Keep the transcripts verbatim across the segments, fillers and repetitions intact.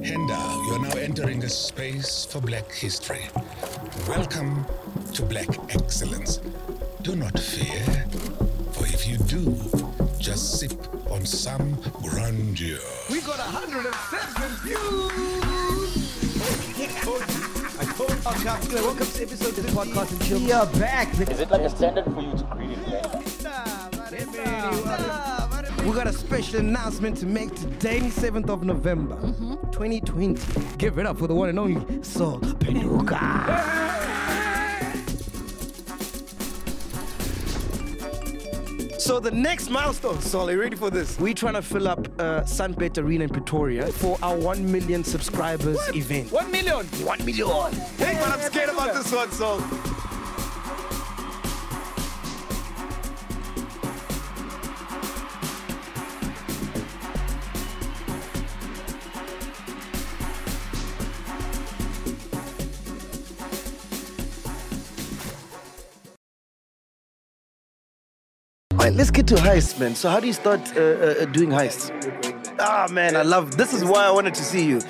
Henda, you're now entering the space for Black history. Welcome to Black Excellence. Do not fear, for if you do, just sip on some grandeur. We got one hundred seven views! Okay, welcome to episode of the podcast and chill. We are back. Is it like a standard for you to create it? We got a special announcement to make today, seventh of November, mm-hmm. twenty twenty. Give it up for the one and only Sol Phenduka. Hey! So the next milestone, Sol, are you ready for this? We're trying to fill up uh, Sunbet Arena in Pretoria for our one million subscribers what? event. One million? One million. Hey, but I'm scared about this one, Sol. Let's get to heists, man. So how do you start uh, uh, doing heists? Ah, oh, man, I love... This is why I wanted to see you.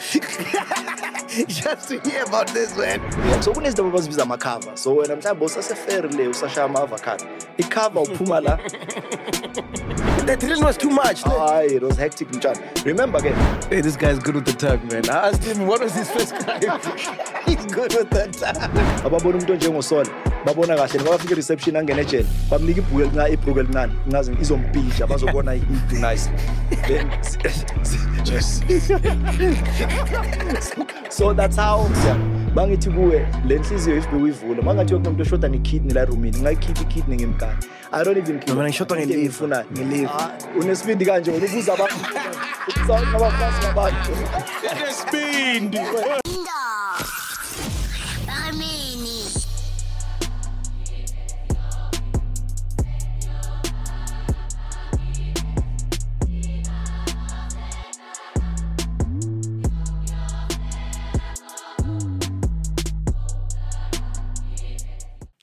Just to hear about this, man. So when is the purpose of my cover? So when I'm saying, boss, that's a fair relay, it's a shama avocado. It cover, pumala. That really was too much. Ah, it was hectic. Remember again. Hey, this guy's good with the tag, man. I asked him, what was his first crime? He's good with the tag. Ababonum babona kahle ngabafika reception angenejele bamnika ibhuku elina ibhuku elinani ngazi izompija bazobona ithi nice then just so that's how bangithi kuwe lenhliziyo if bewivula mangathi yokumuntu oshota ni kidney la roomini ngayikhipha ikidney ngemkani I don't even care mina ngishota ngelifuna ngelive unespeed kanje ngoba ubuza abantu ubuza ngabafasi nabantu speed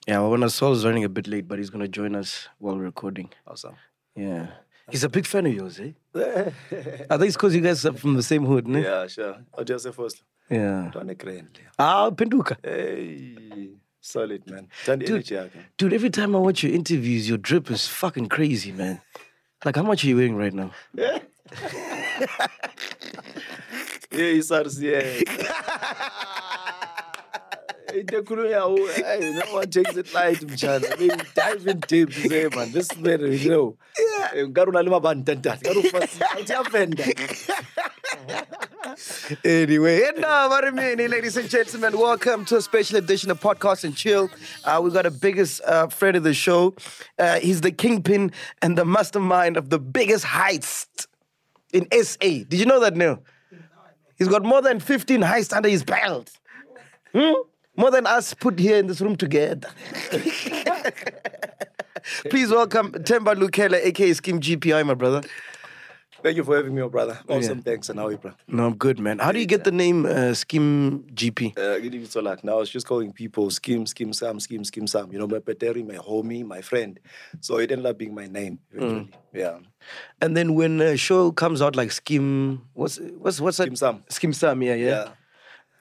Yeah, well, Sol's running a bit late, but he's going to join us while recording. Awesome. Yeah. He's a big fan of yours, eh? I think it's because you guys are from the same hood, ne? Yeah, sure. I'll just say first. Yeah. Ah, Phenduka. Hey. Solid, man. Dude, dude, every time I watch your interviews, your drip is fucking crazy, man. Like, how much are you wearing right now? Yeah. Yeah, you start to see it. No one takes it light, Mchana. I mean, dive in deep, say, man. This man, you know. Yeah. Anyway, and now, what I mean, ladies and gentlemen, welcome to a special edition of Podcast and Chill. Uh, we've got a biggest uh, friend of the show. Uh, he's the kingpin and the mastermind of the biggest heist in S A. Did you know that, Neil? He's got more than fifteen heists under his belt. Hmm? More than us put here in this room together. Please welcome Temba Lukhela, a k a. Skim G P I, my brother. Thank you for having me, my brother. Awesome, yeah. Thanks. And how are you, bro? No, I'm good, man. How do you get yeah. the name uh, Skim G P? Uh, good evening, Solak. Now, I was just calling people Skim, Skim, Sam, Skim, Skim, Sam. You know, my Peteri, my homie, my friend. So it ended up being my name, eventually. Mm. Yeah. And then when a show comes out like Skim... What's what's what's that? Skim Sam. Skim Sam, yeah, yeah. yeah.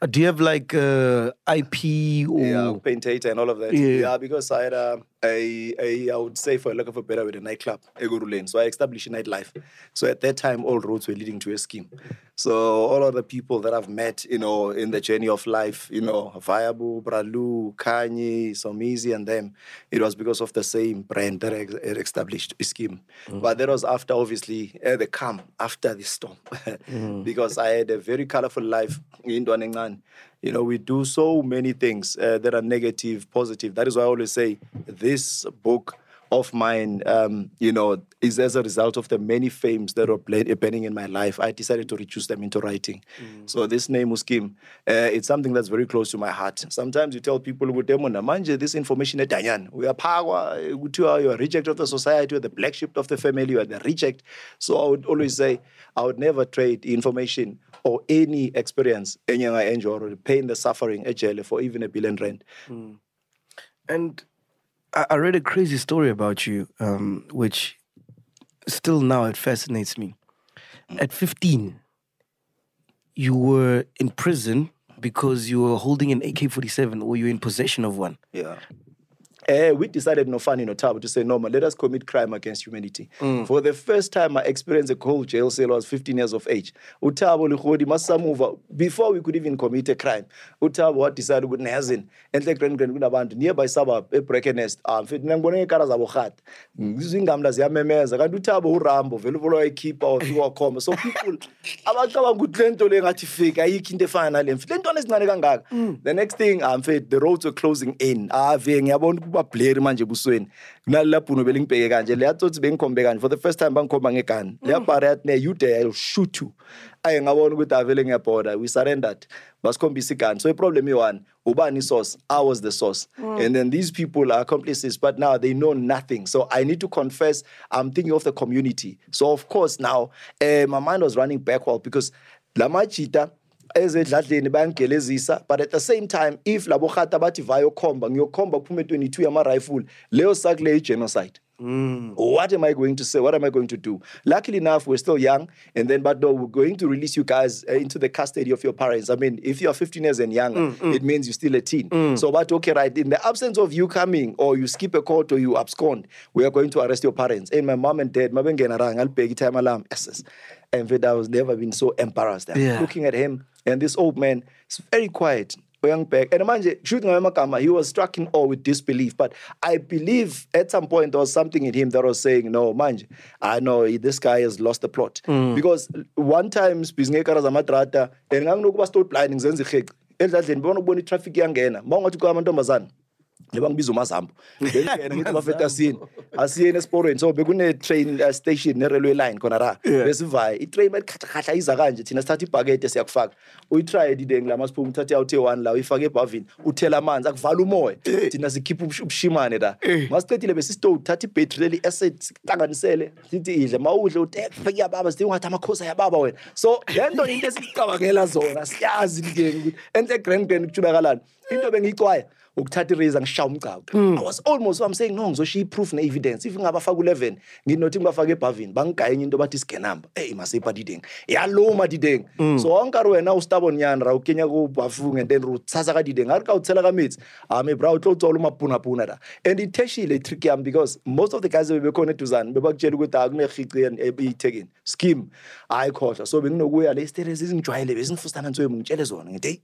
Do you have like uh, I P or yeah, Paintator and all of that? Yeah, yeah because I had a, a, a, I would say for lack of a better word, a nightclub, Eguru Lane. So I established nightlife. So at that time, all roads were leading to a scheme. So all of the people that I've met, you know, in the journey of life, you know, Vyaboo, Bralu, Kanye, Somizi, and them, it was because of the same brand that I established a scheme. Mm. But that was after, obviously, uh, the calm, after the storm, mm. because I had a very colorful life in Dwanengan. You know, we do so many things uh, that are negative, positive. That is why I always say this book of mine, um, you know, is as a result of the many fames that were happening in my life. I decided to reduce them into writing. Mm. So this name, Uskim, uh, it's something that's very close to my heart. Sometimes you tell people, manje, this information, we are power, you are a reject of the society, you are the black sheep of the family, you are the reject. So I would always say, I would never trade information or any experience, any angel, or the pain, the suffering, for even a billion rand. Mm. And I read a crazy story about you, um, which still now it fascinates me. At fifteen, you were in prison because you were holding an A K forty-seven or you were in possession of one. Yeah. Uh, we decided, no fun, no Thabo, to say, no, man, let us commit crime against humanity. Mm. For the first time, I experienced a cold jail cell. I was fifteen years of age. Before we could even commit a crime, Thabo decided we would and the grand grand nearby suburb, a break nest. I'm fit Nangone Karazabohat. Using Gamlas Yamemez, I do Thabo Rambo, Velvolo, keep or two or come. So people, Abakaba good Lentoling at Fig, I in the final. The next thing, I'm fit, the roads are closing in. Ah, Ving, for the first time, mm. shoot you. I We surrendered. So the problem is, Ubani source, I was the source. Mm. And then these people are accomplices, but now they know nothing. So I need to confess, I'm thinking of the community. So of course now, uh, my mind was running backward because Lamachita, but at the same time, if Labohata Bati Vayo Comba, your Comba Pume twenty-two Yama rifle, Leo Sagle genocide. Mm. What am I going to say? What am I going to do? Luckily enough, we're still young. And then, but no, we're going to release you guys uh, into the custody of your parents. I mean, if you're fifteen years and younger, mm, mm. it means you're still a teen. Mm. So, but okay, right. In the absence of you coming or you skip a court or you abscond, we are going to arrest your parents. And my mom and dad, my bengenarang, I'll pay time alarm. And I was never been so embarrassed. Yeah. Looking at him and this old man, it's very quiet. And he was struck in awe with disbelief. But I believe at some point there was something in him that was saying, no, manje, I know this guy has lost the plot. Mm. Because one time, traffic so begune train station ne railway line konara besivaya I train mayikhahla iza kanje thina sithatha ibhakete siyakufaka uyitry dideng la masiphuma uthathe out one la uyifake ebhavini uthela amanzi akuvala umoya thina sikhipha ubushimane la masiqedile bese sito uthatha ibattery leli asset sihlanganisele sithi idle mawudle uthe yababa sithi ungathi amakhosi yababa wena so lento into esicabangela zona siyazi ngeke enhle grand grand kutshunakalana into bengiyiqwaya Mm. I was almost, so I'm saying, no, so she proved the evidence. If you have a eleven, you know, Timba Fagge Pavin, Banka, you know, but this can number. Hey, Masipa diding. Yaloma diding. So, Ankaro and now Stabon Yan, Raukenya go Bafung, and then Rutsazaga diding. Arkao Telagamids, I'm a brow to Toluma Puna Punada. And it takes you tricky because most of the guys will be connected to Zan, Babak Jelugu Tagne, Hikri and Ebi Tegin. Scheme. I caught her. So, we know where Lester isn't trial, isn't first time and so jealous on it.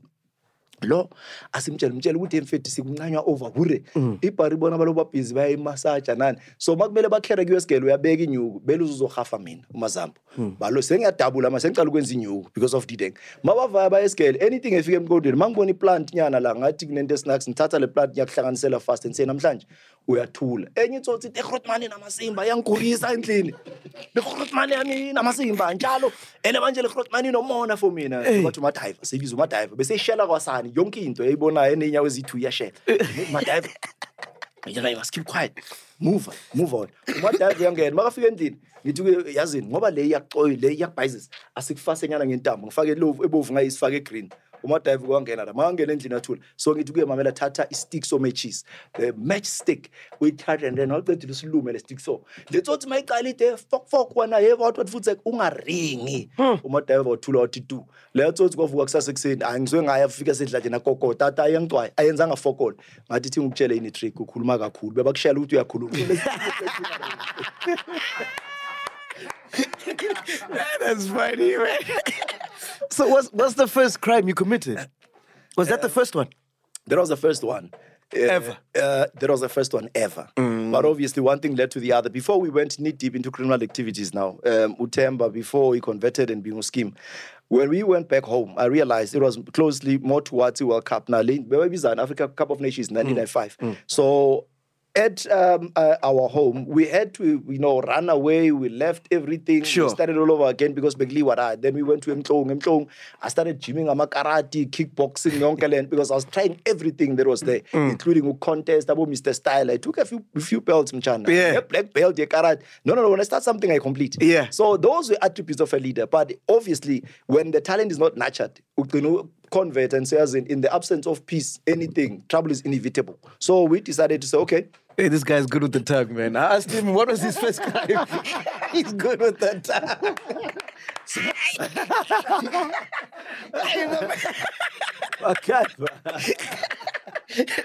Lo asimtshela umtshela ukuthi emfethi sikunqanywa over hure ibaribona baloba busy baye massage nani so makumele bakhera ku U S girl uyabeka inyuku beluzo uzohafa mina umazambo balo sengiyadabula mase ngicela ukwenza inyuku because of Dideng mabavaya baye U S girl anything efike emgodweni mangibona iplant nyana la ngathi kunento esnacks ngithatha le plant ngiyakuhlanganisela fast and say namhlanje uyathula enye itsotsi the Hawks namasimba yangikhulisa endlini the Hawks yani namasimba njalo ene manje le Hawks nomona for mina bathi uma dive sebiza uma dive bese shela kwasana yonke into yayibonayo enenyawo ezithu yashela madav ngiyena you must keep quiet move move on madav yangena makafika endlini ngithi yazini ngoba le iyaxoyi le iyabhayizisa asikufase nyana ngentambo ngifake love ebovu ngayisifake green umadav kwangena la mangena endlini athula so ngithi kuye mamela thatha istick so matches the match stick we touch and then also to silume le stick so letsothi mayiqala ide fok fok wena yebo wathi futhi ungaringi umadav wathula wathi two letsothi kwavuka kusasa ekseni angizwe ngaye afika sedla nje nagogo tata ayengcwaye ayenza ngafokola ngathi thi ngikutshele ini trick ukhuluma kakhulu bebakushela ukuthi uyakhuluma. That's funny, man. So what's, what's the first crime you committed? Was that uh, the first one? That was the first one. Uh, ever. Uh, that was the first one ever. Mm. But obviously one thing led to the other. Before we went knee-deep into criminal activities now, um, Utemba, before he converted and being a scheme, when we went back home, I realized it was closely more towards the World Cup. Now, where we an Africa Cup of Nations in nineteen ninety-five. Mm. Mm. So... At um, uh, our home, we had to, you know, run away. We left everything. Sure. We started all over again because Begli Wara. Then we went to Mtong. Mtong, I started gymming, I'm a karate, kickboxing, and because I was trying everything that was there, mm. including a contest, about Mister Style. I took a few few belts from China. Yeah. yeah. Black belt, yeah, karate. No, no, no. When I start something, I complete. Yeah. So those were attributes of a leader. But obviously, when the talent is not nurtured, you know, convert and say, as in, in the absence of peace, anything, trouble is inevitable. So we decided to say, okay, Hey, this guy's good with the tongue, man. I asked him, what was his first crime? He's good with the tongue. I can't.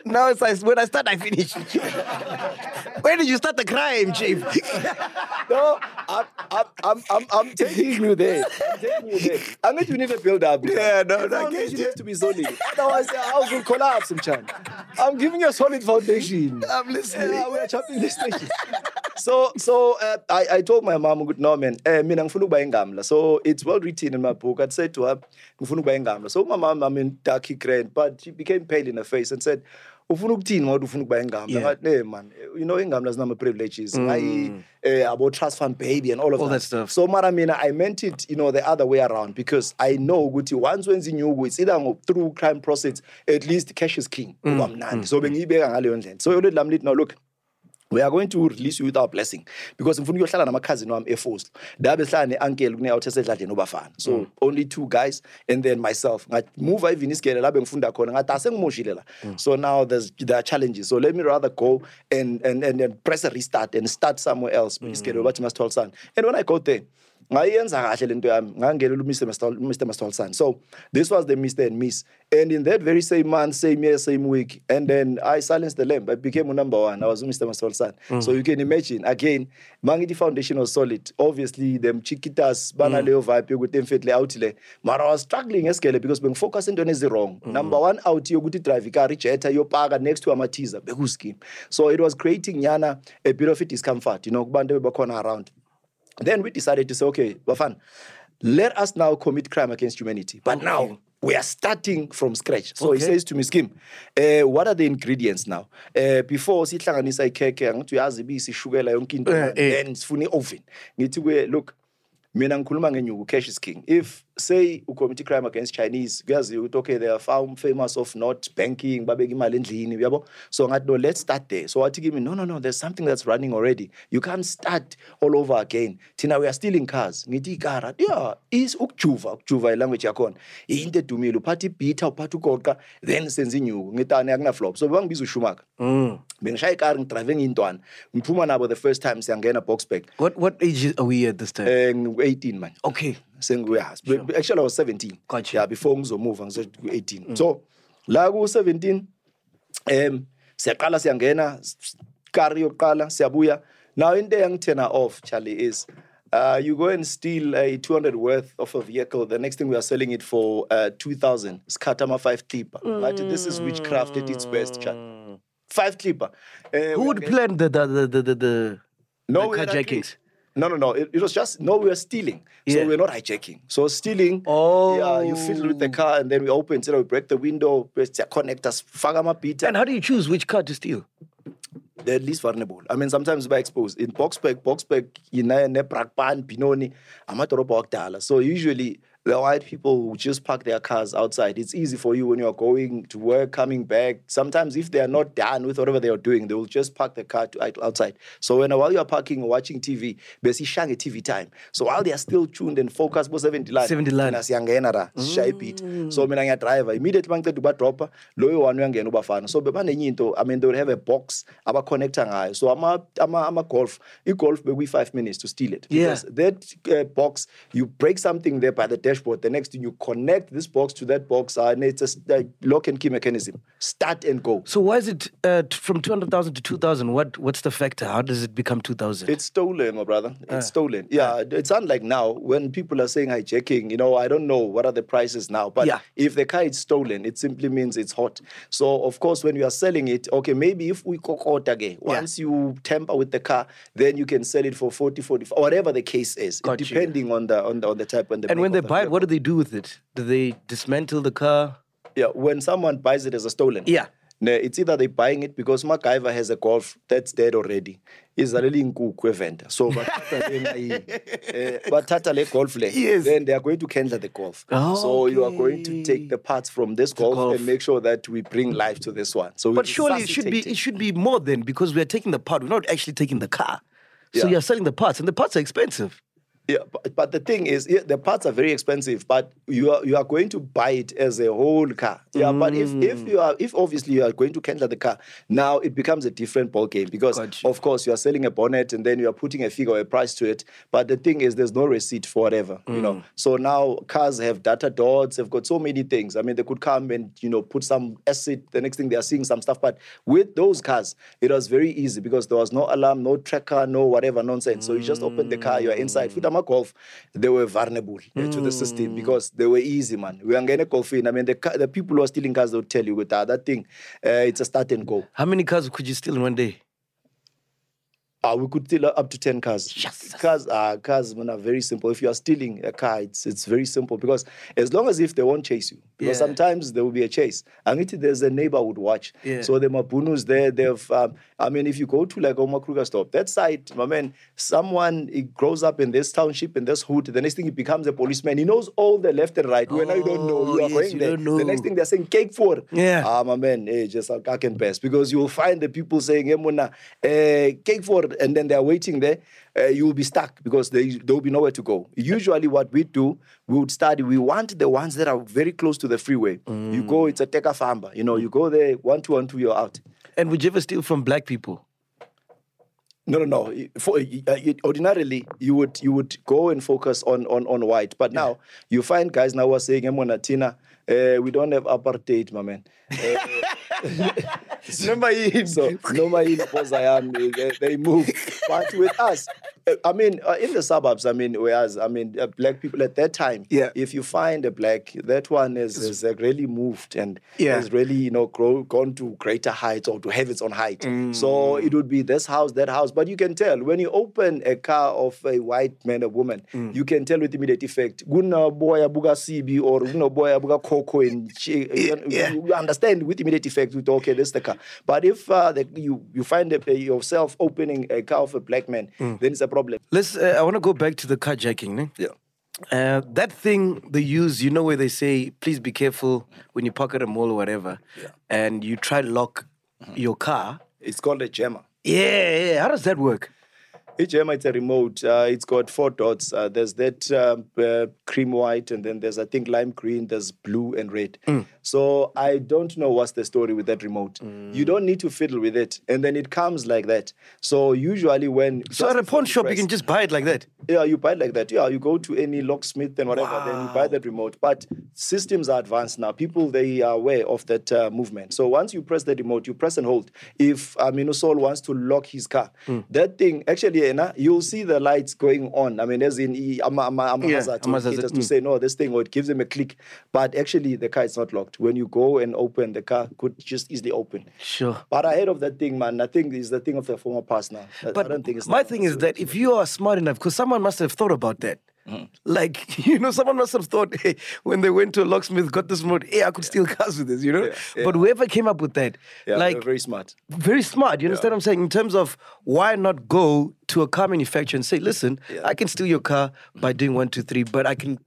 Now it's like, when I start, I finish. Where did you start the crime, Chief? No, I'm, I'm, I'm, I'm, I'm taking you there. I'm taking you there. I mean, you need a build-up. Yeah, no, no. You need to be solid. Otherwise, the house will collapse, Mchan. I'm giving you a solid foundation. I'm listening. Yeah, we are chopping this station. So, so uh, I, I told my mom, good, no, man, uh, so it's well written in my book. I said to her, so my mom, I mean, darky grand, but she became pale in the face and said, yeah. Hey, man, you know, Ngamla's number privileges. Mm. I uh, about trust fund baby and all of all that. that stuff. So, Mara, I mean, I meant it, you know, the other way around, because I know Guti once when you knew it's either through crime process, at least cash is king. Mm. Mm. So, when you be on so you did now look. We are going to release you with our blessing. Because if you are a cousin, I'm a force. So only two guys and then myself. So now there's, there are challenges. So let me rather go and, and, and, and press a restart and start somewhere else. Mm. And when I go there, so this was the Mister and Miss. And in that very same month, same year, same week, and then I silenced the lamp. I became a number one. I was Mister Masolsan. Mm. So you can imagine, again, Mangiti Foundation was solid. Obviously, them chiquitas, banaleo vibe, with them fitly outile. But I was struggling because being focusing on is wrong. Number one out, you good traffic, rich eta, your paga next to Amatiza, Behuski. So it was creating Yana a bit of discomfort, you know, Bandeba corner around. Then we decided to say, okay, Bafan, let us now commit crime against humanity. But okay. Now we are starting from scratch. So okay. He says to me, Skim, uh, what are the ingredients now? Uh, before sitlanganisa ikeke, ngithi uyazi bisi sugar la yonke into, then sifuna oven. Ngithi look, mina ngikhuluma ngenyuku, cash is king. If say you commit crime against Chinese, guys, okay, they are found famous of not banking, so let's start there. So I give me, no, no, no, there's something that's running already. You can't start all over again. Tina, we are stealing cars. Yeah, is Uchub, Uchub language yakon. He into to me, Lupati Peter, Patu Korka, then sends in you, Netanyagna flop. So one bizu shumak. Ben Shai car and traveling into an Mpumanabo the first time Sangana Boksburg. What what age are we at this time? Um, eighteen, man. Okay. Sure. Actually, I was seventeen. Gotcha. Yeah, before Mzo moved, I was eighteen. Mm. So, Lago seventeen, um, Sekala Siangena, Kario Kala, Siabuya. Now, in the young tenor of Charlie is uh, you go and steal a two hundred worth of a vehicle. The next thing we are selling it for uh, two thousand. Skatama five tipa. Mm. Right? This is witchcraft at its best, Charlie. Five tipa. Uh, Who would okay. plan the, the, the, the, the, no, the carjackings? No, no, no. It, it was just, no, we were stealing. Yeah. So we were not hijacking. So stealing, oh. yeah, you fiddle with the car and then we open, instead we break the window, connect us, fagama pita. And how do you choose which car to steal? The least vulnerable. I mean, sometimes we're exposed. In Boksburg, Boksburg, Yinaya, Neprakpan, Pinoni, Amatoropo Akdala. So usually, the white people who just park their cars outside. It's easy for you when you're going to work, coming back. Sometimes if they are not done with whatever they are doing, they will just park the car to, outside. So when while you are parking or watching T V, basically shang a T V time. So while they are still tuned and focused, for seventy line. seventy line. Mm. So when I driver, immediately I'm going to drop, loyo one yang Ubafana. So into, I mean, they will have a box, about connecting. So I'm a, I'm a, I'm a golf. You golf maybe five minutes to steal it. Because yeah. that uh, box, you break something there by the day. The next thing you connect this box to that box, uh, and it's a uh, lock and key mechanism. Start and go. So why is it uh, t- from two hundred thousand to two thousand? What what's the factor? How does it become two thousand? It's stolen, my brother. It's uh, stolen. Yeah, uh, it's unlike now when people are saying hijacking. You know, I don't know what are the prices now, but yeah. if the car is stolen, it simply means it's hot. So of course, when you are selling it, okay, maybe if we cook out again, once yeah. you tamper with the car, then you can sell it for forty, forty-five, whatever the case is, gotcha. Depending on the on the on the type and the. And when they buy. What do they do with it? Do they dismantle the car? Yeah, when someone buys it as a stolen. Yeah. It's either they're buying it because MacGyver has a golf that's dead already. Is a really nkuku event. So, but tata le golf le. Yes. Then they are going to cancel the golf. Oh, so okay. You are going to take the parts from this golf, golf and make sure that we bring life to this one. So, but surely it should be it should be more than because we are taking the part. We're not actually taking the car. So yeah. You are selling the parts, and the parts are expensive. Yeah, but, but the thing is, yeah, the parts are very expensive, but you are you are going to buy it as a whole car. Yeah, mm. but if if you are if obviously you are going to cancel the car, now it becomes a different ball game because gotcha. Of course you are selling a bonnet and then you are putting a figure or a price to it. But the thing is, there's no receipt for whatever, mm. you know. So now cars have data dots, they've got so many things. I mean, they could come and you know put some acid. The next thing they are seeing some stuff. But with those cars, it was very easy because there was no alarm, no tracker, no whatever nonsense. So you just open the car, you are inside. Mm. Golf, they were vulnerable yeah, mm. to the system because they were easy, man. We are going to golf in. I mean, the, the people who are stealing cars, they'll tell you with that, that thing, uh, it's a start and go. How many cars could you steal in one day? Uh, we could steal up to ten cars. Yes. Cars, uh, cars man, are very simple. If you are stealing a car, it's it's very simple because as long as if they won't chase you, because yeah. sometimes there will be a chase. I mean, there's a neighborhood watch. Yeah. So the Mabunus there, they've, um, I mean, if you go to like Oma Kruger stop, that site, my man, someone it grows up in this township, in this hood, the next thing he becomes a policeman. He knows all the left and right. Oh, well, now you don't know. You are yes, going you there. Don't know. The next thing they're saying, cake for. Yeah. Ah, my man, hey, just I can pass because you'll find the people saying, hey, Mona, eh, cake for. And then they're waiting there, uh, you will be stuck because they, there will be nowhere to go. Usually what we do, we would study, we want the ones that are very close to the freeway. Mm. You go, it's a teka famba. You know, you go there, one, two, one, two, you're out. And would you ever steal from black people? No, no, no. For, uh, you, ordinarily, you would you would go and focus on on, on white. But now, you find guys now who are saying, Emonatina, uh, we don't have apartheid, my man. Uh, So, no matter because I am, they, they move. But with us, I mean, uh, in the suburbs, I mean, whereas, I mean, uh, black people at that time, yeah. if you find a black, that one is, is uh, really moved and yeah. has really, you know, grow, gone to greater heights or to have its own height. Mm. So it would be this house, that house. But you can tell when you open a car of a white man or woman, mm. you can tell with immediate effect, Guna boya buga C B or Guna boya buga coco. And she, yeah. you, you, you understand with immediate effect, with, okay, this is the car. But if uh, the, you, you find a, yourself opening a car of a black man, mm. then it's a problem. Let's. Uh, I want to go back to the carjacking. Ne? Yeah. Uh, that thing they use, you know, where they say, please be careful when you park at a mall or whatever, yeah. and you try to lock mm-hmm. your car. It's called a jammer. Yeah, yeah. How does that work? A jammer, it's a remote. Uh, it's got four dots. Uh, there's that um, uh, cream white, and then there's, I think, lime green, there's blue and red. Mm. So I don't know what's the story with that remote. Mm. You don't need to fiddle with it. And then it comes like that. So usually when... So at a pawn shop, press, you can just buy it like that? Yeah, you buy it like that. Yeah, you go to any locksmith and whatever, wow. then you buy that remote. But systems are advanced now. People, they are aware of that uh, movement. So once you press the remote, you press and hold. If I mean, Sol wants to lock his car, mm. that thing, actually, you'll see the lights going on. I mean, as in, Amazazat, yeah, to say, no, this thing, or it gives them a click. But actually, the car is not locked. When you go and open, the car could just easily open. Sure. But I heard of that thing, man. I think it's the thing of the former past now. But I don't think it's my thing is that if you are smart enough, because someone must have thought about that. Mm. Like, you know, someone must have thought, hey, when they went to a locksmith, got this remote, hey, I could yeah. steal cars with this, you know? Yeah. Yeah. But whoever came up with that, yeah, like... very smart. Very smart, you yeah. understand what I'm saying? In terms of why not go to a car manufacturer and say, listen, yeah. I can steal your car by doing one, two, three, but I can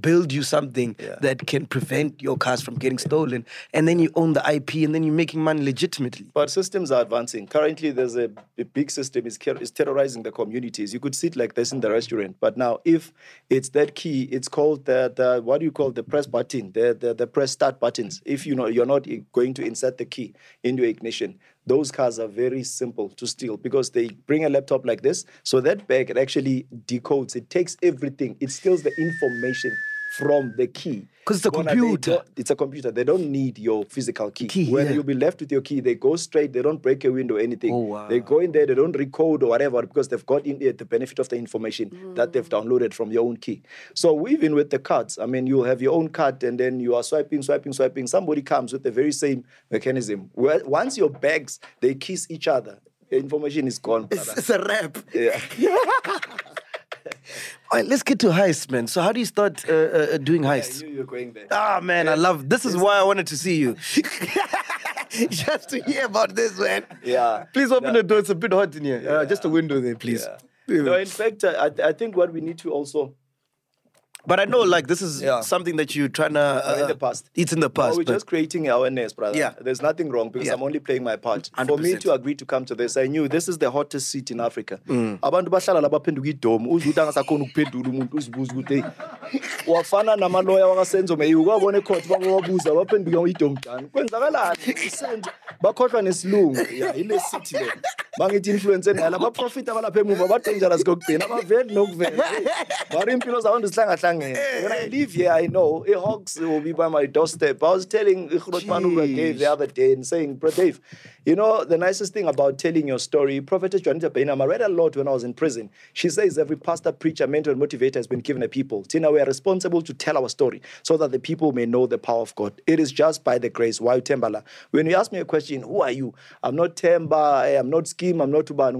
build you something yeah. that can prevent your cars from getting stolen, and then you own the I P, and then you're making money legitimately. But systems are advancing. Currently, there's a, a big system is, is terrorizing the communities. You could sit like this in the restaurant, but now if it's that key, it's called the, the what do you call the press button, the, the the press start buttons. If you know you're not going to insert the key into your ignition. Those cars are very simple to steal because they bring a laptop like this. So that bag, it actually decodes. It takes everything. It steals the information from the key. Because it's a Bona, computer. It's a computer. They don't need your physical key. key Whether yeah. you'll be left with your key, they go straight. They don't break a window or anything. Oh, wow. They go in there. They don't recode or whatever because they've got in there the benefit of the information mm. that they've downloaded from your own key. So even with the cards, I mean, you have your own card and then you are swiping, swiping, swiping. Somebody comes with the very same mechanism. Well, once your bags, they kiss each other. The information is gone. It's, it's a wrap. Yeah. All right, let's get to heists, man. So how do you start uh, uh, doing heists? Yeah, you, you're going there. Ah, oh, man, yeah. I love... This is yes. why I wanted to see you. Just to hear about this, man. Yeah. Please open no. the door. It's a bit hot in here. Yeah. Uh, just a window there, please. Yeah. No, in fact, I, I think what we need to also... But I know, like, this is yeah. something that you're trying to... Uh, in the past. It's in the past. No, we're but... just creating awareness, brother. Yeah. There's nothing wrong because yeah. I'm only playing my part. one hundred percent. For me to agree to come to this, I knew this is the hottest seat in Africa. Mm. When I live here, I know a Hawks will be by my doorstep. I was telling Lehrotmani Dave the other day and saying, Bro Dave, you know, the nicest thing about telling your story, Prophetess Juanita Benham, I read a lot when I was in prison. She says every pastor, preacher, mentor, and motivator has been given a people. Tina, we are responsible to tell our story so that the people may know the power of God. It is just by the grace. Why Tembala? When you ask me a question, who are you? I'm not Temba, I'm not Skim, I'm not Uba.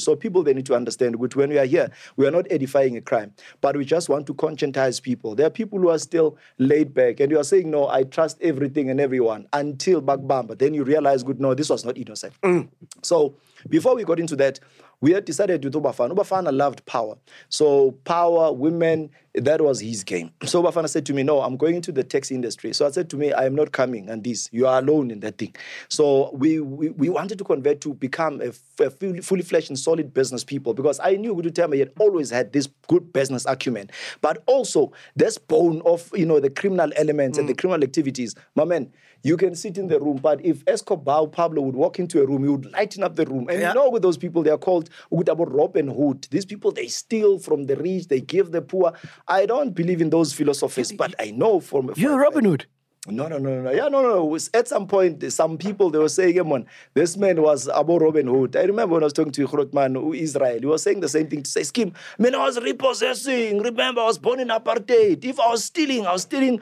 So people, they need to understand which when we are here, we are not edifying a crime, but we just want to conscientize people. There are people who are still laid back and you are saying, no, I trust everything and everyone until back bam, but then you realize, good, no, this was not innocent. Mm. So before we got into that, we had decided to do Ubafana. Ubafana loved power. So power, women, that was his game. So Ubafana said to me, no, I'm going into the taxi industry. So I said to me, I am not coming and this. You are alone in that thing. So we we, we wanted to convert to become a, a fully fleshed and solid business people because I knew Gudutema had always had this good business acumen. But also this bone of, you know, the criminal elements mm. and the criminal activities. My man, you can sit in the room, but if Escobar Pablo would walk into a room, he would lighten up the room. And yeah. you know with those people, they are called Robin Hood. These people, they steal from the rich, they give the poor. I don't believe in those philosophies, but I know from... You're from, Robin Hood? No, no, no, no. Yeah, no, no. At some point, some people, they were saying, hey, man, this man was Abo Robin Hood. I remember when I was talking to Chrotman Israel, he was saying the same thing to say, Skim, man, I was repossessing. Remember, I was born in apartheid. If I was stealing, I was stealing.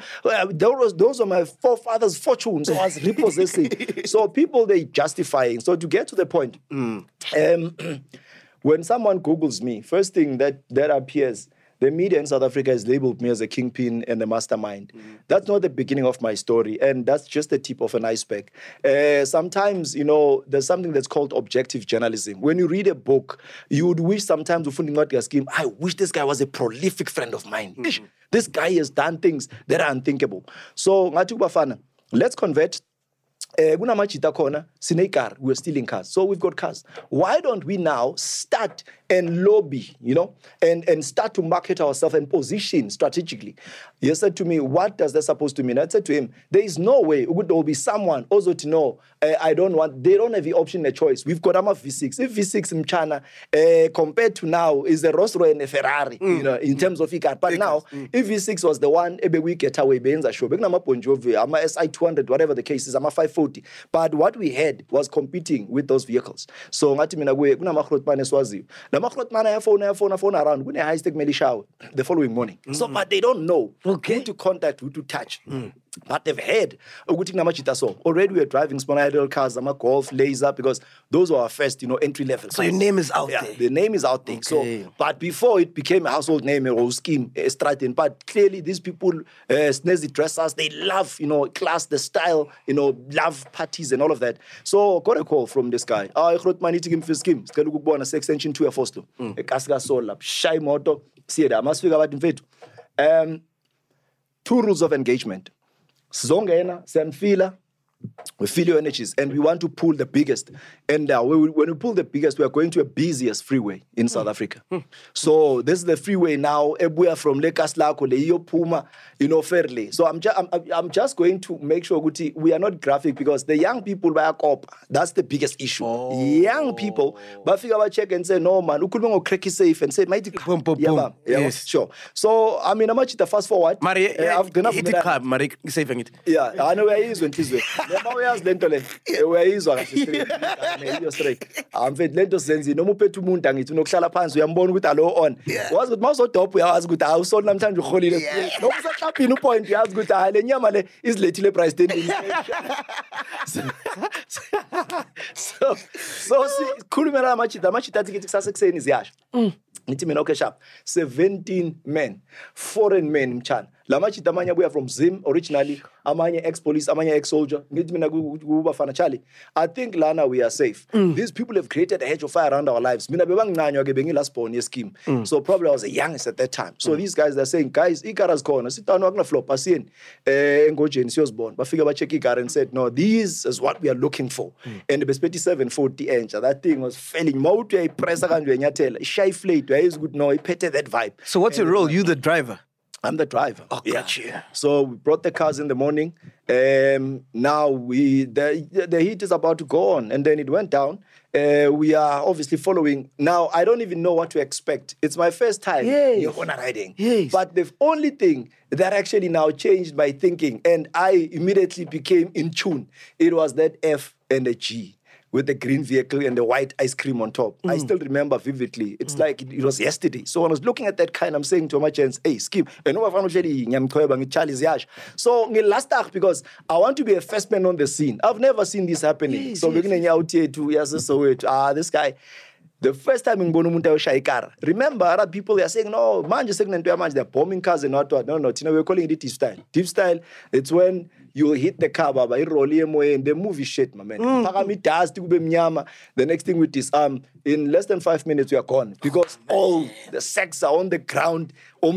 Those, those were my forefathers' fortunes. So I was repossessing. So people, they justifying. So to get to the point, mm. um, when someone Googles me, first thing that, that appears... The media in South Africa has labeled me as a kingpin and a mastermind. Mm-hmm. That's not the beginning of my story, and that's just the tip of an iceberg. Uh, sometimes, you know, there's something that's called objective journalism. When you read a book, you would wish sometimes, I wish this guy was a prolific friend of mine. Mm-hmm. This guy has done things that are unthinkable. So, let's convert. Uh, we're stealing cars. So we've got cars. Why don't we now start and lobby, you know, and, and start to market ourselves and position strategically? He said to me, what does that supposed to mean? I said to him, there is no way there will be someone also to know, uh, I don't want, they don't have the option, a choice. We've got AMA V six. If V six in China, uh, compared to now, is a Rolls Royce and a Ferrari, mm. you know, in terms of e-car. But now, mm. if V six was the one, maybe we get away, Benza show, Benama Ponjovi, AMA S I two hundred, whatever the case is, AMA five forty. But what we had was competing with those vehicles. So, the following morning. Mm. So, but they don't know okay. who to contact, who to touch. Mm. But they've heard. Already we are driving small idle cars, Golf, Laser, because those were our first, you know, entry level. So your name is out yeah, there. The name is out there. Okay. So, but before it became a household name, a scheme, a Stratton. But clearly these people, uh, snazzy dressers, they love, you know, class, the style, you know, love parties and all of that. So got a call from this guy. I wrote my nitty game for scheme. It's extension two air to a casca solar, shy motor. See it. I must figure out in fact. Um, two rules of engagement. Sizongena, Sanfila, we feel your energies and we want to pull the biggest. And uh, we, when we pull the biggest, we are going to a busiest freeway in mm. South Africa. Mm. So this is the freeway now, Ebuya from Lekaslako, Leiyo Puma, you know, fairly. So I'm, ju- I'm, I'm just going to make sure Guti, we are not graphic because the young people buy a cop. That's the biggest issue. Oh. Young people, but figure out check and say, no, man, we could go cracky safe and say, mighty boom, boom, yeah, boom. Yeah, yes. Sure. So, I mean, I'm going to fast forward. Marie, uh, I've gonna hit the club, Marie, saving it. Yeah, I know where he is when he's there. So, so, so, seventeen men, foreign men, mchan. Lamachita manya buya from Zim originally, amanya ex-police, amanya ex-soldier, I think Lana we are safe. Mm. These people have created a hedge of fire around our lives. Mm. So probably I was the youngest at that time. So mm. these guys, they're saying, guys, Ikara's corner, sit down, flop, but figure check Ikara and said, no, this is what we are looking for. Mm. And the Bespeti seven forty inch, that thing was failing. So what's your role? You the driver? I'm the driver. Oh, yeah. Gotcha. So we brought the cars in the morning. Um, now we the, the heat is about to go on. And then it went down. Uh, we are obviously following. Now, I don't even know what to expect. It's my first time yes. in Honor riding. Yes. But the only thing that actually now changed my thinking, and I immediately became in tune, it was that F and the G, with the green vehicle and the white ice cream on top. Mm. I still remember vividly. It's mm. like, it, it was yesterday. So when I was looking at that kind, I'm saying to my chance, hey, skip. So last act, because I want to be a first man on the scene. I've never seen this happening. Yes, so yes. beginning out here to, yes, so wait, ah, this guy. The first time in Bonumunta Shaikara, remember, Arab people, they are saying, no, man, just saying they're bombing cars and whatnot. No, no, you know, we're calling it deep style. Deep style, it's when you hit the car, Baba, it roll away, and the movie shit, my man. Mm. The next thing with this, um, in less than five minutes, we are gone. Because oh, all the sacks are on the ground. So,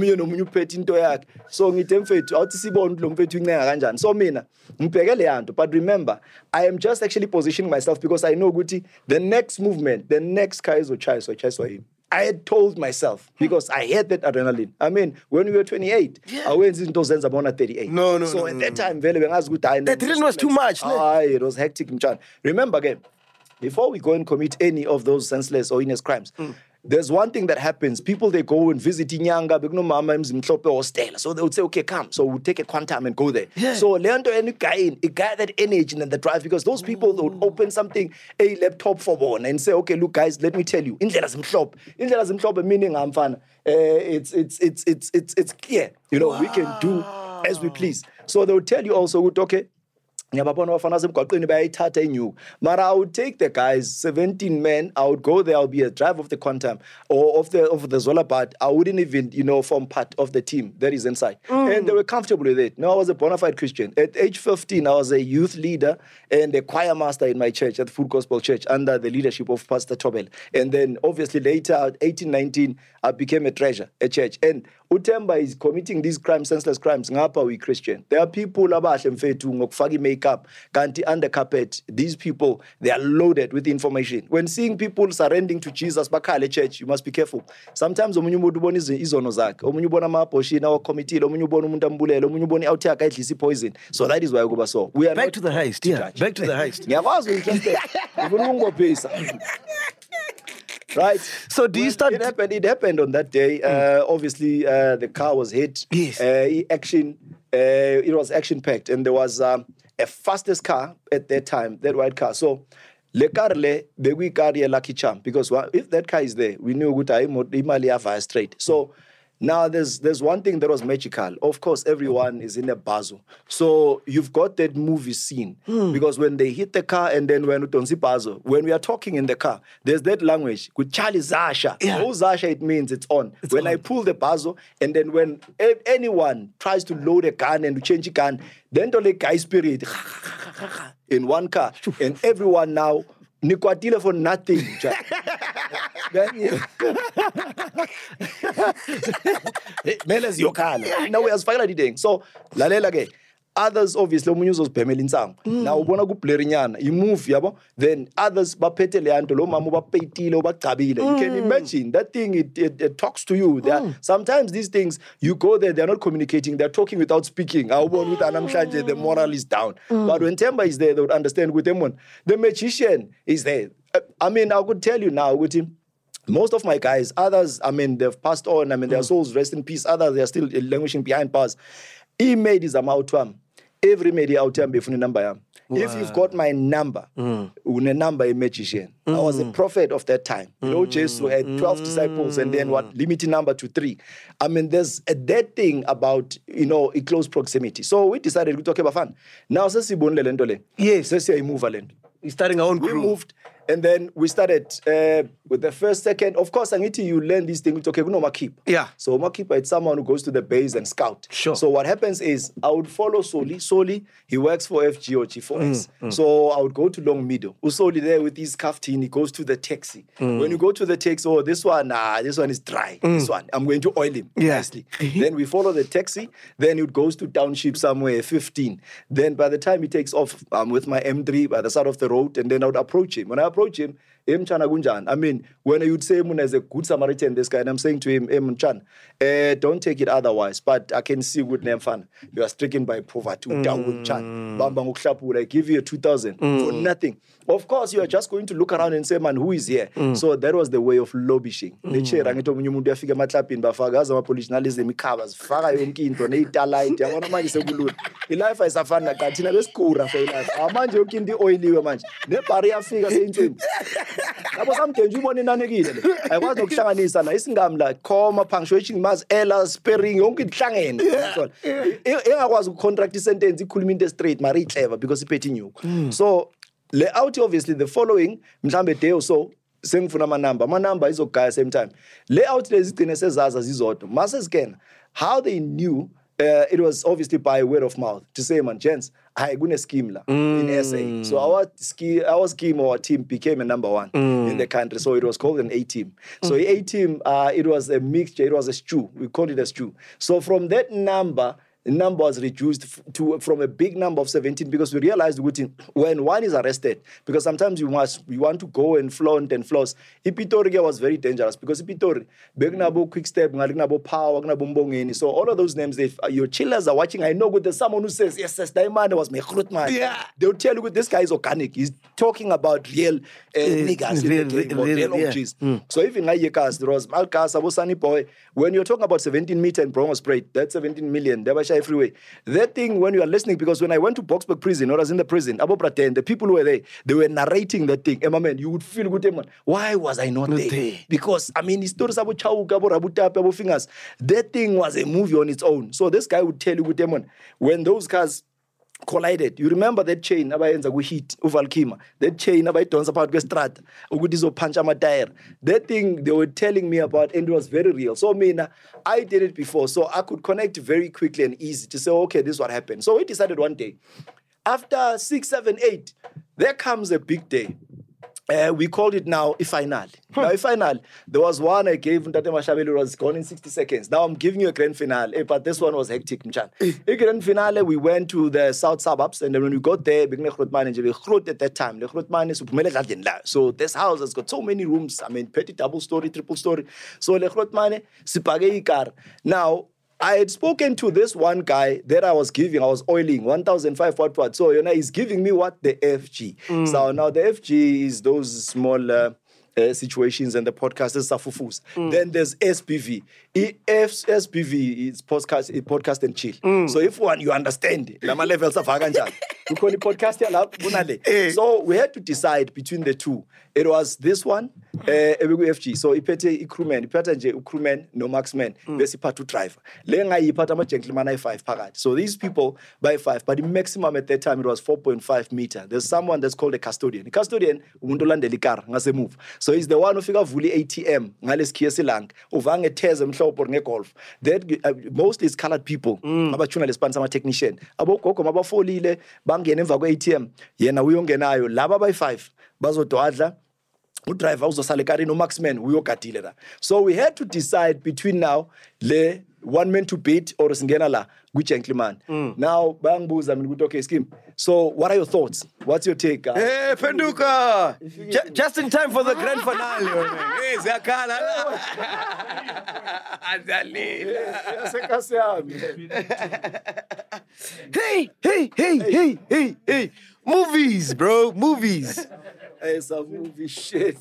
but remember, I am just actually positioning myself because I know, Guti, the next movement, the next car is Uchai, so Uchai, so him. I had told myself, because I had that adrenaline. I mean, when we were twenty-eight, yeah. I went into Zanzabona thirty-eight. No, no, so no. So at no, that no. time, when I was good, I that adrenaline was too much. Ah, no? It was hectic. Remember again, before we go and commit any of those senseless or heinous crimes, mm. there's one thing that happens. People, they go and visit Inyanga, big no mama Mzimhlope hostel. So they would say, okay, come. So we'll take a quantum and go there. Yeah. So Leandro and Kain, it got that energy and the drive because those people, they would open something, a laptop for one and say, okay, look, guys, let me tell you. Indlela Zimhlope. Indlela Zimhlope meaning I'm fun. It's, it's, it's, it's, it's, it's clear. You know, wow. we can do as we please. So they would tell you also, okay, I would take the guys, seventeen men, I would go there, I would be a drive of the Quantum or of the of the Zola part. I wouldn't even, you know, form part of the team that is inside. Mm. And they were comfortable with it. No, I was a bona fide Christian. At age fifteen, I was a youth leader and a choir master in my church, at Full Gospel Church, under the leadership of Pastor Tobel. And then, obviously, later, at eighteen, nineteen, I became a treasurer at church. And Utemba is committing these crimes, senseless crimes. Ngapa we Christian. There are people, makeup, kanti under carpet. These people, they are loaded with information. When seeing people surrendering to Jesus, bakale church, you must be careful. Sometimes, omunyubo dubon is izonozak. Omunyubo nama poshina or committee. Omunyubo mundambule. Omunyubo outia kaitli poison. So that is why we go so. We are back to the heist. Yeah, judge. Back to the heist. Right. So do you well, start? It happened. It happened on that day. Uh, mm. Obviously, uh, the car was hit. Yes. Uh, action. Uh, it was action packed, and there was um, a fastest car at that time. That white car. So, le carle bewi carry a lucky charm because well, if that car is there, we knew good time. Imali have straight. So. Now, there's there's one thing that was magical. Of course, everyone is in a bazo. So you've got that movie scene. Mm. Because when they hit the car and then when utonzi bazo, when we are talking in the car, there's that language. Kuchali zasha. Oh, zasha, it means it's on. It's when on. I pull the bazo and then when anyone tries to load a gun and to change a gun, then the guy spirit in one car. And everyone now, nikwatile for nothing. Now we are finally doing so. Lalela others obviously umunyuzo was Pamela Nsang. Now ubona ku player nyana, you move yabo, then others baphethe le anto lo mama bapetile obagcabile. You can imagine that thing it, it, it talks to you. There are, sometimes these things you go there they are not communicating, they are talking without speaking. Awubona ukuthi anamhlanje the moral is down. Mm. But when Temba is there they would understand with them. The magician is there. I mean I could tell you now with him most of my guys, others, I mean, they've passed on. I mean, their souls rest in peace. Others, they are still languishing behind bars. He made his amountwam. Every media out there, number. If you've got my number, mm. une number a magician. Mm. I was a prophet of that time. You know, Jesus had twelve mm. disciples and then what, limiting number to three. I mean, there's a dead thing about, you know, in close proximity. So we decided we talk about fun. Now, since we born lelendole, yes, since we move land, we starting our own group. We moved, and then we started uh, with the first, second. Of course, Angiti, you learn this thing. We talk about Makip. Yeah. So Makip is someone who goes to the base and scout. Sure. So what happens is I would follow Soli. Soli, he works for F G or G four S. Mm, mm. So I would go to Long Meadow. Usoli there with his kaftan, he goes to the taxi. Mm. When you go to the taxi, oh, this one, nah, this one is dry. Mm. This one, I'm going to oil him. Yeah. Nicely. Then we follow the taxi. Then it goes to township somewhere, fifteen. Then by the time he takes off, I'm with my M three by the side of the road, and then I would approach him. When I approach him, I mean, when you'd say Muna is a good Samaritan, this guy, and I'm saying to him, hey, Mchan, uh, don't take it otherwise, but I can see good name fan. You are stricken by poverty. Mm. I give you a two thousand mm. for nothing. Of course, you are just going to look around and say, man, who is here? Mm. So that was the way of lobbying. Mm. I was not I was contract sentence, straight, because it's so, layout obviously the following, mhlambe day or so, same for my number. My number is okay at the same time. Layout is the how they knew. Uh, it was obviously by word of mouth to say, man, gents, I'm going to scheme la in S A. So our scheme, our scheme, our team became a number one mm. in the country. So it was called an A-team. So mm. A-team, uh, it was a mixture. It was a stew. We called it a stew. So from that number, the number was reduced f- to from a big number of seventeen because we realized when one is arrested, because sometimes you must you want to go and flaunt and floss. Pretoria was very dangerous because Pretoria, Begnabo, Quick Step, Nagnabo Power, Gnabumbongini. So all of those names, if your chillers are watching, I know good there's someone who says, yes, yes, that man was my Chrotman. Yeah. They'll tell you this guy is organic. He's talking about real uh, niggas, real, real, real, real yeah. O Gs. Mm. So even I Yekas, there was Malkas, Abosani Boy. When you're talking about seventeen meter and Bromo Spray, that's seventeen million. There was everywhere. That thing, when you are listening, because when I went to Boksburg prison, or I was in the prison, Abo Braten, the people who were there, they were narrating that thing. Emma, man, you would feel good, Emma. Why was I not, not there? there? Because, I mean, stories about Chau, Gabo, Rabuta, Pabo Fingers, that thing was a movie on its own. So this guy would tell you, good, Emma, when those cars collided. You remember that chain that hit Uvalkima. That chain that That thing they were telling me about and it was very real. So I mean, I did it before, so I could connect very quickly and easy to say, okay, this is what happened. So we decided one day, after six, seven, eight, there comes a big day. Uh, we called it now Ifinal. Huh. Now Ifinal, there was one I gave Ntate Mashabeli, it was gone in sixty seconds. Now I'm giving you a grand finale, but this one was hectic. In grand finale, we went to the south suburbs, and then when we got there, we began Lehrotmani, Lehrot at that time, Lehrotmani, so this house has got so many rooms, I mean, petty, double story, triple story. So Lehrotmani, Sipage Ikar. Now, I had spoken to this one guy that I was giving, I was oiling, one thousand five hundred watt. So, you know, he's giving me what? The F G. Mm. So now the F G is those small uh, uh, situations and the podcasters are fufus. Mm. Then there's S P V. E- F- S P V is podcast, podcast and chill. Mm. So if one, you understand. Lama levels of Aganja. We call it podcast. So we had to decide between the two. It was this one, Eguru uh, F G. So ipete ikrumen, ipete nje ukrumen no maxmen. Besi patu driver. Lenga ipata ma gentleman I five parat. So these people by five, but the maximum at that time it was four point five meter. There's someone that's called a custodian. The custodian undolan delikar ngase move. So he's the one who figure vuli A T M ngales kiesi lang. Uvange teze mhlopor nge golf. That uh, mostly it's colored people. Abachuna le sponsor ma technician. Abo koko mabafolile bangi nemva go A T M. Yena uyongenayo laba by five. Bazo to adla. Who drive also Salikari no maxmen, we are Katilera. So we had to decide between now le one man to beat or Singenala, Gucci and Kliman. Now bang boos, I mean good okay scheme. So what are your thoughts? What's your take? Uh, hey Phenduka! J- just in time for the grand finale. Hey Zakala. Hey, hey, hey, hey, hey, hey. Movies, bro, movies. It's a movie shit.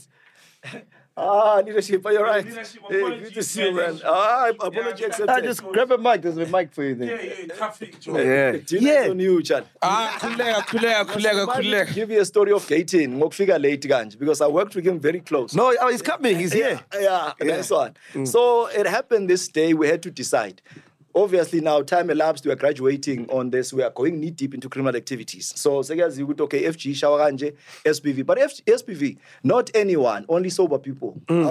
Ah, leadership, are you right? Leadership, hey, good to see you, man. Ah, apology yeah, accepted. I just grab a mic, there's a mic for you there. Yeah, yeah, traffic, Joe. Yeah. Yeah. On you, Chad. Ah, kulega, kulega, kulega, kulega. Give you a story of Gayton, Mokfiga late Ganj, because I worked with him very close. No, oh, he's coming, he's here. Yeah, yeah, yeah. That's one. Mm. So it happened this day, we had to decide. Obviously, now time elapsed, we are graduating on this, we are going knee deep into criminal activities. So, you would okay, F G, Shawaganje, S P V. But F- S P V, not anyone, only sober people. Mm.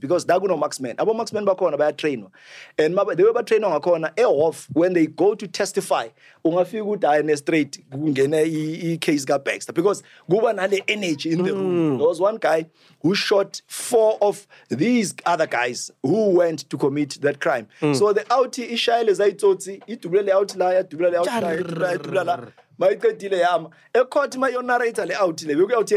Because they are no marksmen. They are marksmen, they are trained. And they were trained on a off when they go to testify, they straight case because they have energy in the room. There was one guy who shot four of these other guys who went to commit that crime. Mm. So the outie Ishael is I told you, it really outlier, to really outlier, to really my delay am. A court my narrator outlay. We go out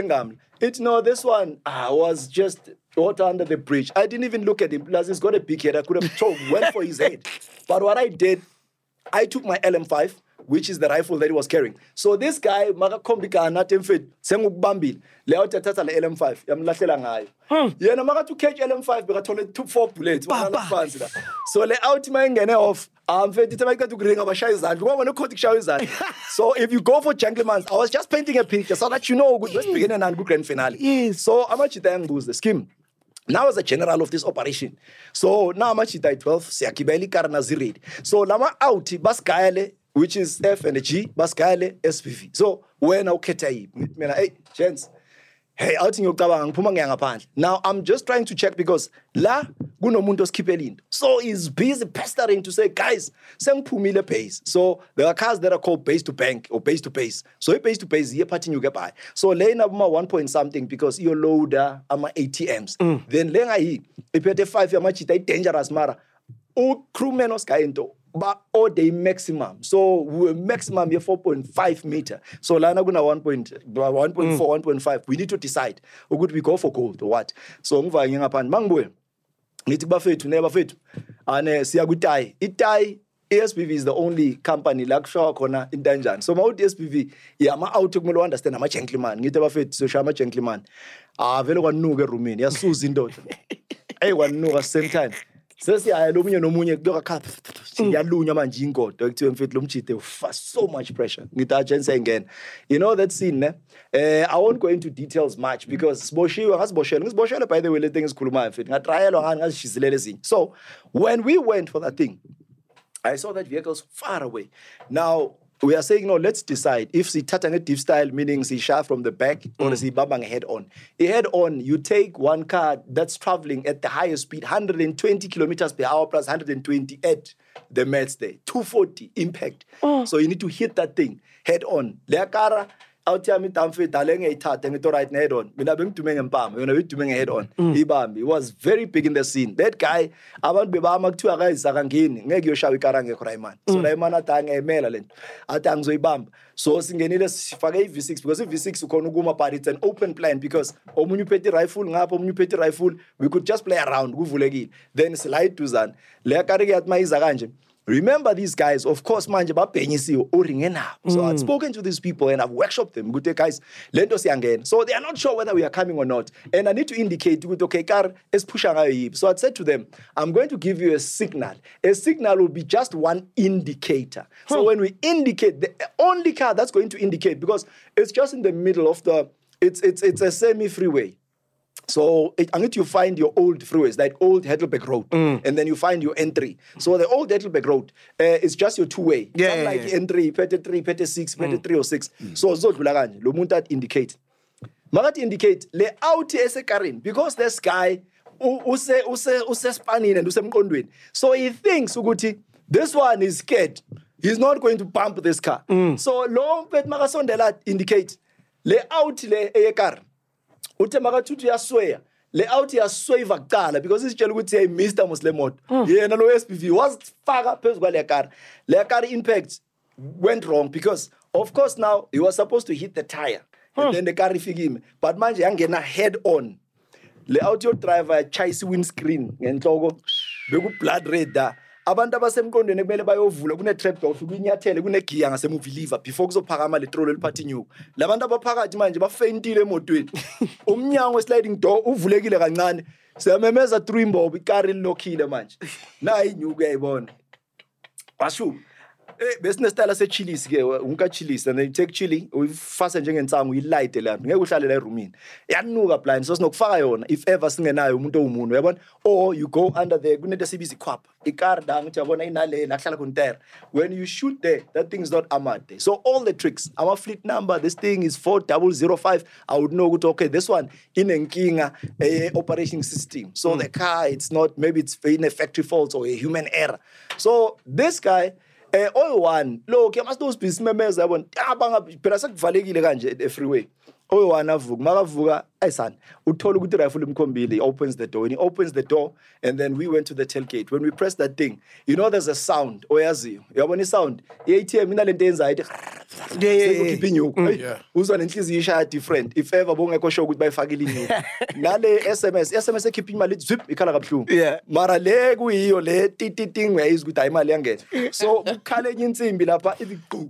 It no, this one I was just water under the bridge. I didn't even look at him. Plus, he's got a big head. I could have choked well for his head. But what I did, I took my L M five, which is the rifle that he was carrying. So this guy, maka kombika anatemfed, sengukbambil, leote tata le L M five, yamlahlala ngayo. Yena maka to catch L M five bekathola two four bullets, one hundred pounds la. So le out mangene off. Um, so if you go for gentlemen, I was just painting a picture so that you know good let's begin and good grand finale. So how much time was the scheme? Now as a general of this operation. So now much died twelve, Siakibeli Karnazirid. So Lama out Baskale, which is F and G, Baskale, S P V. So when I ketai, hey, gents, hey, out in your cabang, Pumangapan. Now I'm just trying to check because La Gunomundos Kipelin. So he's busy pestering to say, guys, send Pumile pays. So there are cars that are called base to bank or base to base. So he pays to base, he parting you get by. So laying up one point something because your loader ama A T Ms. Mm. Then Lenga he, if you five your much dangerous mara. Oh, crewmen of Skyendo. But all day maximum. So we maximum here four point five meter. So Lana Guna one point one, one point four, mm. one point five. We need to decide. Or could we go for gold or what? So move on up and mangwe. It's buffet to never fit. And Siagutai. Itai A S P V is the only company like Shaw Corner in danger. So my A S P V, yeah, my out to understand. I'm a gentleman. Get a fit, so I'm a gentleman. Ah, very one no rumin. Yes, Susan daughter. I one no same time. So see, I don't know money. Do a cap. See, I lose my jingle. Doctor, I'm fit. Lom chite. So much pressure. Nita again. You know that scene. Eh? Uh, I won't go into details much because Boshi was Boshi. Because Boshi, by the way, the thing is Kuluma. Fit. I try along and she's lazy. So when we went for that thing, I saw that vehicles far away. Now we are saying, no, let's decide if the tatanative style, meaning the shaft from the back or the babang head on. A head on, you take one car that's traveling at the highest speed, one hundred twenty kilometers per hour plus one hundred twenty at the Mets day, two forty impact. Oh. So you need to hit that thing head on. Lea car out here, right head on. head on. It was very big in the scene. That guy, I want to be back to a guy Sarangin, Negosha Karanga Kraiman. So Raimana Tang a Maryland. I tang Zoibam. So Singanida Fagay V six, because if V six to Konuguma party, it's an open plan because Omunupeti rifle, Nap Omunupeti rifle, we could just play around, Guvulegi, then slide to Zan. Lea Karigat Mai Zaranjim. Remember these guys, of course, manje bapenyisiwe oringena. So I've spoken to these people and I've workshopped them. Good guys, lento siyangena. So they are not sure whether we are coming or not. And I need to indicate, okay, car is pushing ayib. So I said to them, I'm going to give you a signal. A signal will be just one indicator. So when we indicate, the only car that's going to indicate, because it's just in the middle of the, it's it's it's a semi-freeway. So it, until you find your old freeways, like old Heidelberg Road, mm. and then you find your entry. So the old Heidelberg Road uh, is just your two-way. Yeah, Not yeah, like yeah. entry, thirty-three, thirty-six, thirty-three or six. Mm. So Zodulagan, Lumuntat indicate. Magati indicate, le outi esekarin, because this guy use spanin and use mkonduin. So he thinks, Uguti, this one is scared. He's not going to bump this car. Mm. So long pet magason de la indicate, le outi le eyekar. Utemagatutu ya swear. Le out ya swear vakala because this chelu kuti Mister Muslimot. Yeah, no S P V was faga pes gwa le car. Le car impact went wrong because of course now he was supposed to hit the tire and then the car ifigime. But manje yangena head on. Le out your driver chase windscreen ngenhloko beku blood red da. abantu abasemqondweni kumele bayovula kune trap door ufike inyathele kune gear ngasemuvi liver before kuzophakama le troll eliphathi new labantu abaphakathi manje bafentile emotweni umnyango sliding door uvulekile kancane siyamemeza through imbobo ikari lilokhile manje nayi inyuku uyayibona bashu eh business style ase chilies ke unka chilies and then take chili uyifasa njengensango uyilight lapha ngeke uhlale la eroomini yanuka blind so sinokufaka yona if ever singenayo umuntu owumuntu uyabona or you go under there kunento sibizi khwapha ikarda ngithi yabona inale lahlala konter when you shoot there that thing is not armored there. So all the tricks our fleet number this thing is four zero zero five I would know ukuthi okay this one inenkinga eh operating system so mm. the car it's not maybe it's in a factory fault or a human error so this guy Eh, all one, look, you must do business members. I want. Ah, banga, perasak valegi leganje the freeway. All one avug, magavuga. Hey son, utolo kuti rifle mkombili opens the door. When he opens the door, and then we went to the tailgate. When we pressed that thing, you know, there's a sound. Oyazi, you have any sound? The A T M mina lendenza ite. They keeping you. Uzo nentizi isha different. If ever bonga kosho goodbye fagili ni. Nale S M S, S M S keeping mali zip ikala kapshu. Yeah. Mara legu iyo le tititing we is gutai mali ange. So ukale jinsi imbila pa iti go.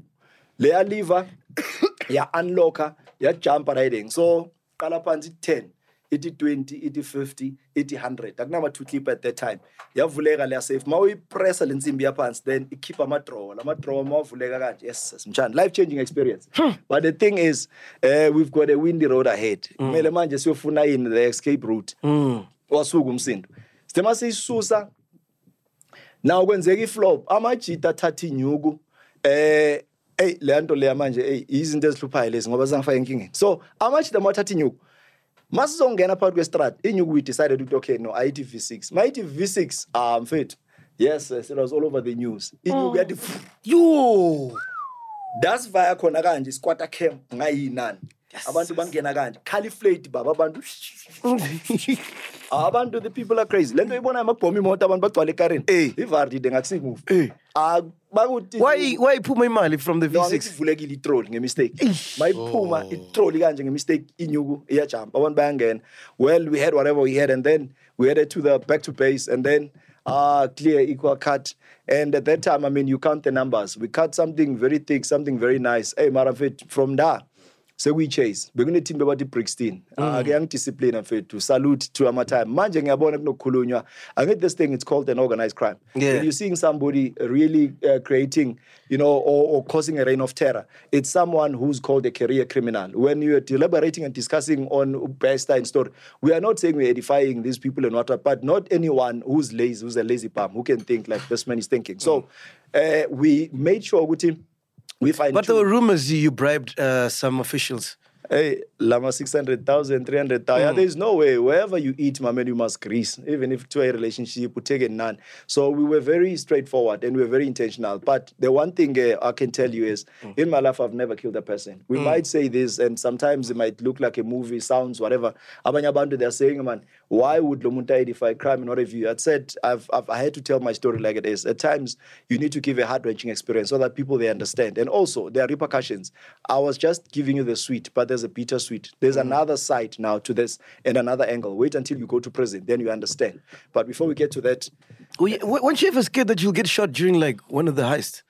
Le aliva ya unlocka. Yeah, jump riding. So, Kalapanzi ten, eighty twenty, eighty fifty, eighty hundred. That number two keep at that time. Yeah, vulega le safe. Maui press alinzimbia pants. Then I keep a matro. La matro ma vulega. Yes, life changing experience. But the thing is, uh, we've got a windy road ahead. Mele manje siyo funa in the escape route. Wasugumsindo. Stemasi susa. Now when zegi flop, amachita tati nyugu. Eh. Hey, Leandro Leamanje, hey, isn't this Lupailes? Ngoba zangifaka king. So, how much the mathathi nyuku? Masizongena phakathi kwestrad, inyuku we decided ukuthi okay no, I T V six. My I T V six um fit. Yes, yes, it was all over the news. Inyuku yathi yo. That's via khona kanje squatter camp ngayinani. Abantu bangena kanje, califlate baba abantu. Abantu the people are crazy. Lento ibona amabhomu imoto abantu bagcwala ekareni. Hey, ivardi dengathi move. Hey. Ah Why why Puma imali from the V six? No, I troll, a mistake. My Puma, it troll a mistake. Inyugu, yeah, jump. I went bang and well, we had whatever we had, and then we headed to the back to base, and then uh clear equal cut. And at that time, I mean, you count the numbers. We cut something very thick, something very nice. Hey, Maravit, from there, so we chase. We're going to team about the Brixton. Uh, young discipline and faith to salute to our time. Managing about no colonia. I get this thing. It's called an organized crime. Yeah. When you're seeing somebody really uh, creating, you know, or, or causing a reign of terror. It's someone who's called a career criminal. When you are deliberating and discussing on Bester and story, we are not saying we're edifying these people and whatnot, but not anyone who's lazy, who's a lazy palm, who can think like this man is thinking. So uh, we made sure with him. We find but two. There were rumors you bribed uh, some officials. Hey, Lama six hundred thousand, three hundred thousand. Mm. There's no way. Wherever you eat, my man, you must grease. Even if to a relationship, you take it none. So we were very straightforward and we were very intentional. But the one thing uh, I can tell you is, mm. in my life, I've never killed a person. We mm. might say this, and sometimes it might look like a movie, sounds, whatever. Abanye abantu, they're saying, man, why would Lomunta edify crime in order of you? I said, I've, I've, I had to tell my story like it is. At times, you need to give a heart-wrenching experience so that people, they understand. And also, there are repercussions. I was just giving you the sweet, but there's a bittersweet. There's mm. another side now to this and another angle. Wait until you go to prison, then you understand. But before we get to that... Well, you, weren't you ever scared that you'll get shot during, like, one of the heists?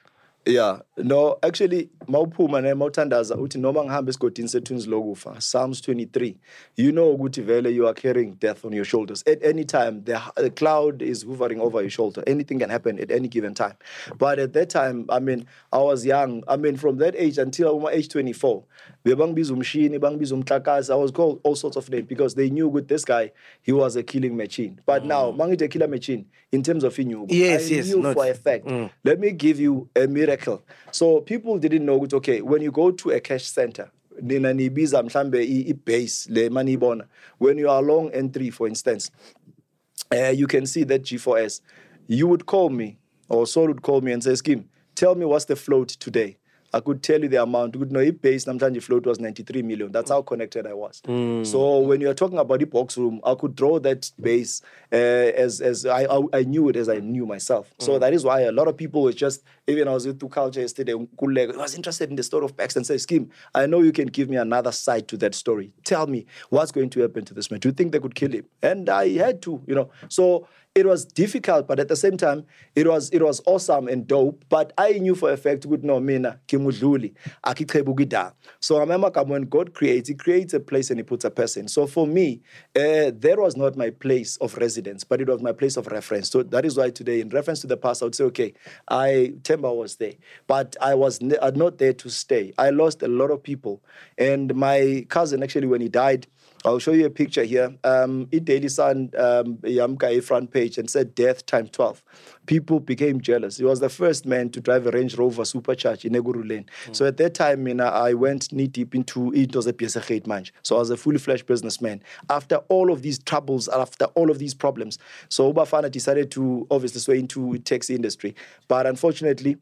Yeah. No, actually, Mawuphuma ne Mawuthandaza uthi noma ngihambe esigodini sethuns lokufa, Psalms twenty-three. You know ukuthi vele you are carrying death on your shoulders. At any time, the, the cloud is hovering over your shoulder. Anything can happen at any given time. But at that time, I mean, I was young. I mean, from that age until my age twenty-four, bebangibiza umshini, bebangibiza umthakazi, I was called all sorts of names because they knew with this guy, he was a killing machine. But mm. now, mangithi a killer machine in terms of inyuku. Yes, I yes, knew not, for a fact. Mm. Let me give you a miracle. So people didn't know, okay, when you go to a cash center, when you are along N three, for instance, uh, you can see that G four S. You would call me, or Sol would call me and say, Skim, tell me what's the float today. I could tell you the amount. Good, no, if base sometimes the float was ninety-three million. That's how connected I was. Mm. So when you're talking about the box room, I could draw that base uh, as as I, I I knew it as I knew myself. Mm. So that is why a lot of people were just, even I was with Tukalcha yesterday, I was interested in the story of Pax and said, Skim, I know you can give me another side to that story. Tell me what's going to happen to this man. Do you think they could kill him? And I had to, you know. So it was difficult, but at the same time, it was it was awesome and dope. But I knew for a fact, good no mina kimudluli akiqhebukida. So I remember when God creates, He creates a place and He puts a person. So for me, uh, there was not my place of residence, but it was my place of reference. So that is why today, in reference to the past, I would say, okay, I Temba was there, but I was ne- not there to stay. I lost a lot of people, and my cousin actually, when he died. I'll show you a picture here. Um, it Daily Sun, um, Yamkai front page and said death time twelve. People became jealous. He was the first man to drive a Range Rover Supercharged in Eguru Lane. Mm. So at that time, you know, I went knee deep into it was a P S A manch. So I was a fully fledged businessman. After all of these troubles, after all of these problems, so Ubafana decided to obviously sway into taxi industry. But unfortunately,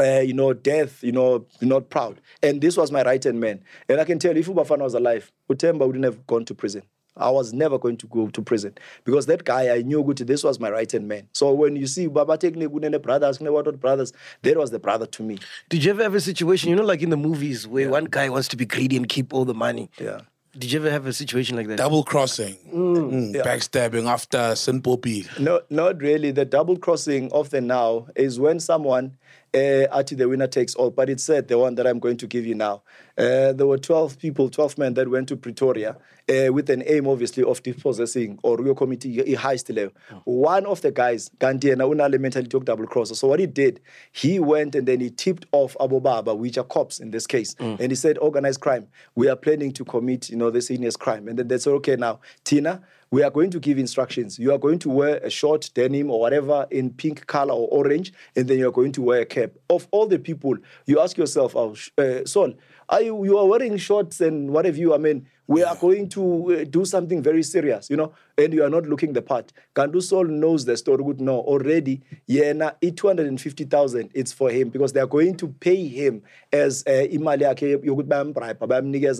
Uh, you know, death, you know, not proud. And this was my right-hand man. And I can tell you, if Ubafana was alive, Utemba wouldn't have gone to prison. I was never going to go to prison because that guy, I knew good, this was my right-hand man. So when you see Baba Tekne Gunene brothers, Knewatod brothers, that was the brother to me. Did you ever have a situation, you know, like in the movies where yeah. one guy wants to be greedy and keep all the money? Yeah. Did you ever have a situation like that? Double crossing, mm. Mm. Yeah. backstabbing after Saint Poppy. No, not really. The double crossing of the now is when someone... Uh, actually, the winner takes all. But it said the one that I'm going to give you now. Uh, there were twelve people, twelve men that went to Pretoria uh, with an aim, obviously, of dispossessing or your committee, a heist level. One of the guys, Gandhi, and I mentally took double cross. So what he did, he went and then he tipped off Abu Baba, which are cops in this case. Mm. And he said, organized crime. We are planning to commit, you know, this heinous crime. And then they said, okay, now, Tina, we are going to give instructions. You are going to wear a short denim or whatever in pink color or orange, and then you are going to wear a cap. Of all the people, you ask yourself, oh, uh, Sol, are you, you are wearing shorts and whatever you, I mean, we are going to uh, do something very serious, you know, and you are not looking the part. Gandu Sol knows the story would know already. Yeah, now two hundred fifty thousand, it's for him because they are going to pay him as uh,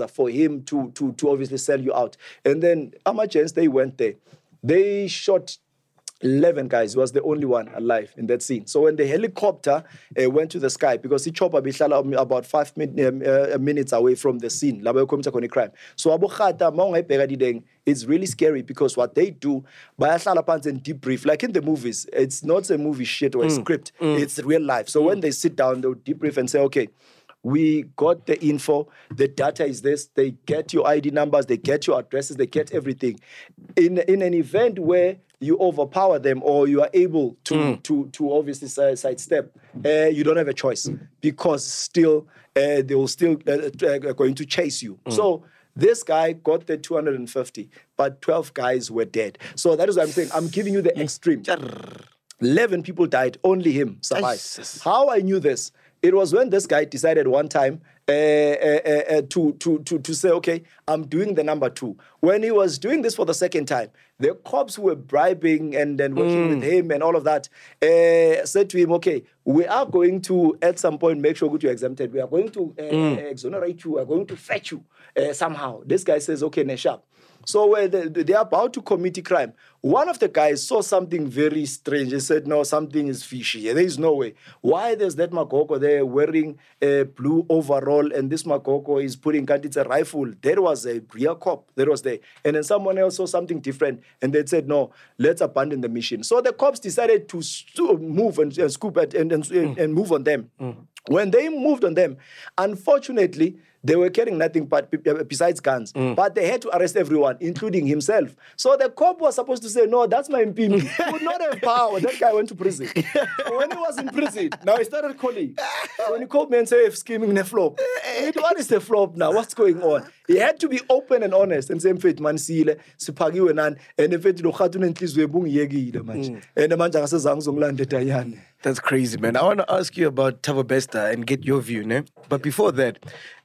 for him to, to, to obviously sell you out. And then how much chance they went there? They shot eleven guys, was the only one alive in that scene. So when the helicopter uh, went to the sky, because the chopper bihlala about five min- uh, minutes away from the scene, so it's really scary because what they do, bayahlala phansi and debrief, like in the movies, it's not a movie shit or a mm. script, mm. it's real life. So mm. when they sit down, they'll debrief and say, okay, we got the info, the data is this, they get your I D numbers, they get your addresses, they get everything. In, in an event where you overpower them or you are able to mm. to to obviously sidestep, uh, you don't have a choice because still uh, they will still uh, uh, going to chase you. Mm. So this guy got the two hundred fifty, but twelve guys were dead. So that is what I'm saying. I'm giving you the extreme. eleven people died, only him survived. Jesus. How I knew this? It was when this guy decided one time uh, uh, uh, to, to, to, to say, okay, I'm doing the number two. When he was doing this for the second time, the cops were bribing and then working mm. with him and all of that, uh, said to him, okay, we are going to, at some point, make sure that you're exempted. We are going to uh, mm. exonerate you. We are going to fetch you uh, somehow. This guy says, okay, Neshap. So uh, they, they are about to commit a crime. One of the guys saw something very strange. He said, no, something is fishy. There is no way. Why there's that Makoko there wearing a blue overall and this Makoko is putting, it's a rifle. There was a real cop. There was there. And then someone else saw something different. And they said, no, let's abandon the mission. So the cops decided to move and, and scoop at, and, and, mm. and move on them. Mm. When they moved on them, unfortunately, they were carrying nothing but besides guns. Mm. But they had to arrest everyone, including himself. So the cop was supposed to say, no, that's my impeachment. He would not have power. That guy went to prison. So when he was in prison, now he started calling. So when he called me and said, scheming the flop. What is the flop now? What's going on? He had to be open and honest. And say, Mfethu manisile, siphakiwe nani, and Mfethu lokhathu nenhliziyo ebungiyekile manje. And manje akasezange uzongilandela yani. That's crazy, man. I want to ask you about Thabo Bester and get your view, ne? But before that,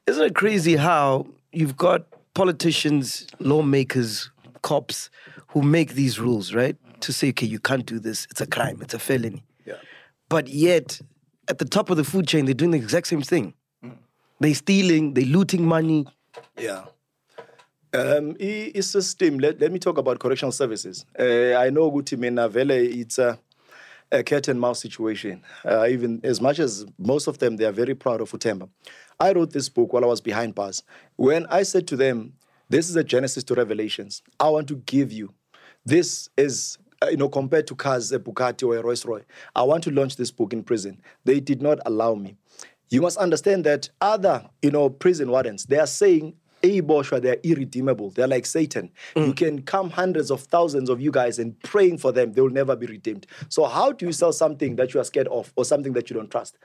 isn't it crazy how you've got politicians, lawmakers, cops who make these rules, right? To say, okay, you can't do this. It's a crime. It's a felony. Yeah. But yet, at the top of the food chain, they're doing the exact same thing. Mm. They're stealing. They're looting money. Yeah. Um, it's a system. Let, let me talk about correctional services. Uh, I know Gutimena Vele, it's a... Uh, A cat and mouse situation. Uh, even as much as most of them, they are very proud of Utemba. I wrote this book while I was behind bars. When I said to them, this is a Genesis to Revelations. I want to give you. This is you know, compared to cars, a Bugatti or a Rolls Royce. I want to launch this book in prison. They did not allow me. You must understand that other, you know, prison wardens, they are saying, "Hey, Boshua, they're irredeemable. They're like Satan. Mm. You can come hundreds of thousands of you guys and praying for them. They will never be redeemed." So how do you sell something that you are scared of or something that you don't trust?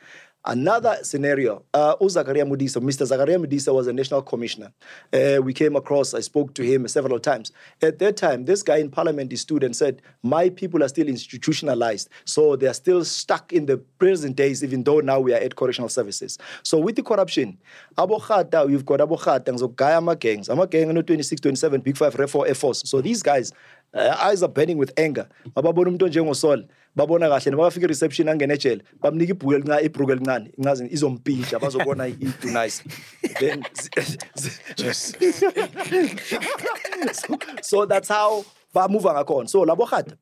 Another scenario, uh, Zagaria Mudisa, Mister Zagaria Mudisa was a national commissioner. Uh, we came across, I spoke to him several times. At that time, this guy in parliament, he stood and said, "My people are still institutionalized. So they are still stuck in the present days, even though now we are at correctional services." So with the corruption, Abokhata, you've got Abokhata, so Gaya Amagangs, Amagang, twenty-six, twenty-seven, Big Five, Ref four, F fours. So these guys, Uh, eyes are burning with anger. Bababona umuntu njengo Sol, babona kahle nabafika reception angena ejele, bamnika ibhuku elinqa ibhuku elincane, ingaze izompintsha bazobona idu nice. Then just so, so that's how ba move ngakhona. So labo khata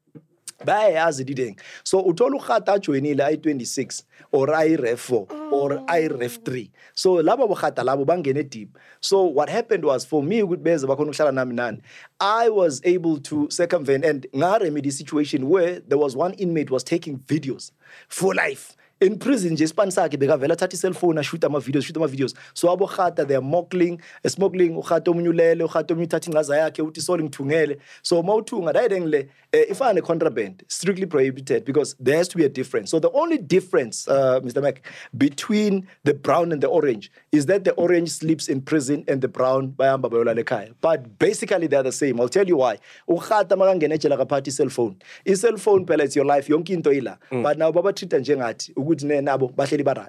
bayayazi dideng. So uthola ukhata ajoinile ay twenty-six or ay ref four or ay ref three. So labo bokhata labo bangene deep. So what happened was, for me ukuthi beze bakhona ukuhlala nami nani, I was able to circumvent and ngaremedi situation where there was one inmate was taking videos for life. In prison, nje isipani sakhe bekavela thatha cell phone ashoot ama videos, shoot ama videos. So abo khata, they are mocking, smuggling, ukhato munyulele, ukhato muthatha ingaza yakhe uthi Sol ngithungele. So mawuthunga dayidengle ifana contraband, strictly prohibited because there has to be a difference. So the only difference, uh, Mister Mac, between the brown and the orange is that the orange sleeps in prison and the brown bayamba bayolala ekhaya. But basically they are the same. I'll tell you why. Ukhata makangena ejela kaphatha cell phone. I cell phone phela it's your life, yonke into ila. But now baba treat njengathi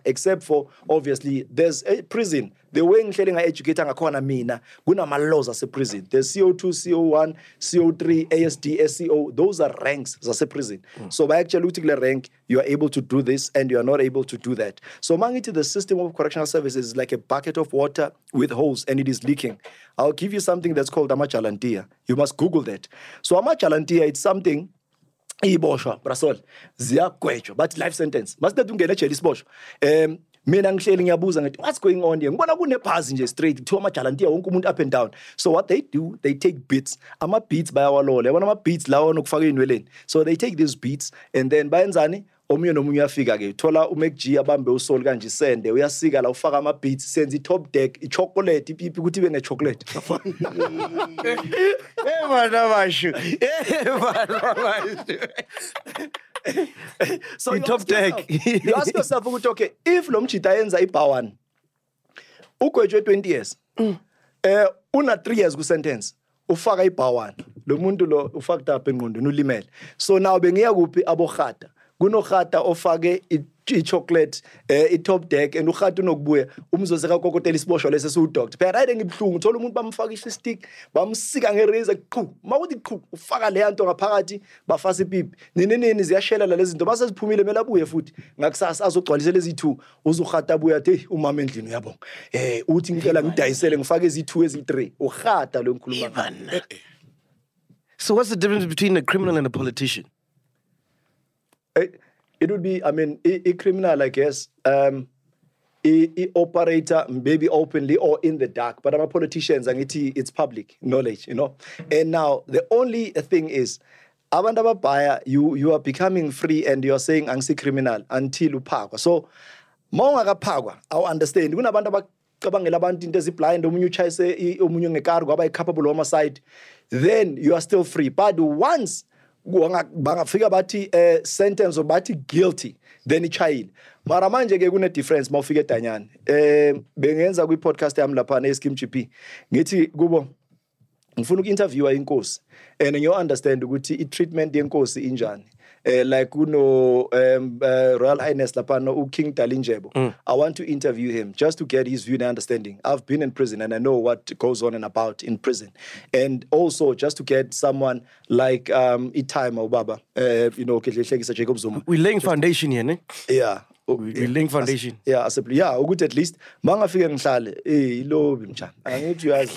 except for, obviously, there's a prison. The way in Kenya educator ngakona mina, kunama laws as a prison. There's C O two, C O one, C O three, A S D, S C O. Those are ranks as a prison. Mm. So by actually looking at rank, you are able to do this and you are not able to do that. So mangiti, the system of correctional services is like a bucket of water with holes and it is leaking. I'll give you something that's called amachalantia. You must Google that. So amachalantia, it's something Iboshwa, Brasol, Zia Kwecho, but life sentence. Master Dungele Chelis Bosh. Um What's going on here? Straight to up and down. So what they do, they take beats. I'm a beats by our law. One of my beats, Lawanukfarin. So they take these beats and then by Nzani, Omio no Muya Figage, Tola Umek Gia Bambo Solganji send, we are Sigala Farama Beats, sends the top deck, chocolate, people could even a chocolate. So you top deck. You ask yourself, okay, if Lomchita ends a power, Ukojo twenty years, Una three years go sentence. Ufaga a power, Lomundulo, Ufakta Pengundu, Nulimel. So now Benia will be Abokhata. Guno khata ofage ichocolate I top deck and ukhata unokbuya umzozeka kokotela isibosho lesi siudoctor phela ride ngibhlungu thola umuntu bamfaka istick bamsika ngereaser qhu mawuthi qhu ufaka le yanto ngaphakathi bafasa ipipi nini nini ziyashela la lezi zinto baseziphumile melabuye futhi ngakusasa azogcwalisa lezi two uzukhata buya hey umama endlini uyabonga eh uthi ngicela ngidayisele ngifake ezi two ezi three ukhata lo ngikhuluma. So what's the difference between a criminal and a politician? It would be, I mean, a, a criminal, I guess, um, a, a operator, maybe openly or in the dark. But I'm a politician, and it, it's public knowledge, you know. And now, the only thing is, Avandaba Baya, you, you are becoming free and you are saying, I'm a criminal until you pagwa. So, Maunga pagwa, I'll understand. When Avandaba blind, then you are still free. But once bangafika bathi eh sentence obathi guilty then ichild mara manje ke kune difference mawufika eDanyane eh bengenza kwi podcast yami lapha na Skim G P ngithi kubo ngifuna ukinterviewa inkosi and you understand ukuthi I treatment yenkosi injani eh like uno um uh, Royal Highness lapha no King Dalinjebo. Mm. I want to interview him just to get his view and understanding. I've been in prison and I know what goes on and about in prison, and also just to get someone like um Itime or Baba, uh, you know Kehlekisa Jacob Zuma. We're laying just, foundation here, ne? Yeah. We yeah, link foundation. As, yeah, as a, yeah, good at least. Mangafika ngihlale, eh ilobi mjani. Angithi uyazi,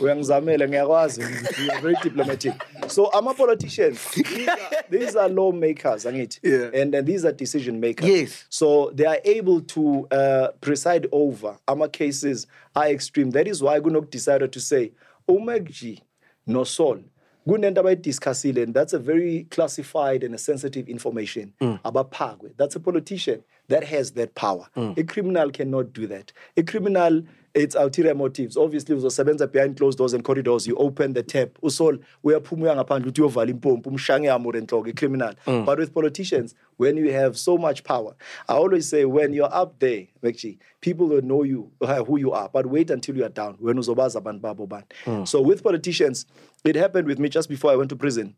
uyangizamela ngiyakwazi, you are very diplomatic. So I'm a politician. These are, these are lawmakers, angithi. Yeah. And, and these are decision makers. Yes. So they are able to uh, preside over. Ama cases are extreme. That is why Gunok decided to say, Omegji no Sol Kunento abayidiscussile, and that's a very classified and a sensitive information mm. about Pagwe. That's a politician that has that power. Mm. A criminal cannot do that. A criminal, it's ulterior motives. Obviously, uzosebenza behind closed doors and corridors. You open the tap. Usol, uyaphuma ngaphandle uthi uyovala impompo, umshange amure enhloko, a criminal. Mm. But with politicians, when you have so much power, I always say when you're up there, actually, people will know you, who you are. But wait until you are down. When uzobaza abantu babo bani. Mm. So with politicians, it happened with me just before I went to prison.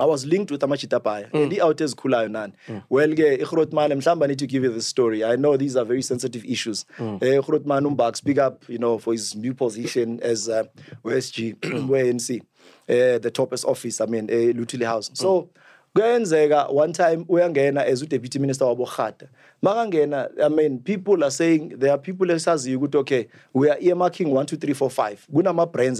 I was linked with Amachitapaya. Mm. And the outers kulayo nan. Mm. Well, Ikhrotman, Mhlamba need to give you the story. I know these are very sensitive issues. Ikhrotman mm. Umbak speak up, you know, for his new position as uh, O S G, where N C, uh, the topest office, I mean, uh, Luthuli House. So, mm. one time, Uyangena as Deputy Minister of Bokhata. Magangena, I mean, people are saying, there are people that say, okay, we are earmarking one, two, three, four, five. Gunama brands,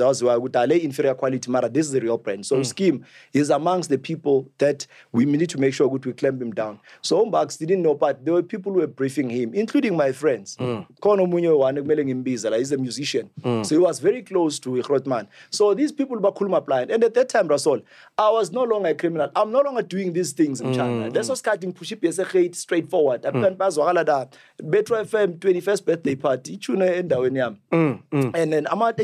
inferior quality, mara, this is the real brand. So, mm. scheme is amongst the people that we need to make sure we clamp him down. So, Umbax didn't know, but there were people who were briefing him, including my friends. Kono Munyo Wane Meleng Mbiza, he's a musician. Mm. So, he was very close to Chrotman. So, these people were Kulma blind. And at that time, Rasol, I was no longer a criminal. I'm no longer doing these things in China. Mm. That's what's cutting puship is straightforward. Mm. Better F M twenty-first birthday party. Mm, mm. And then ama,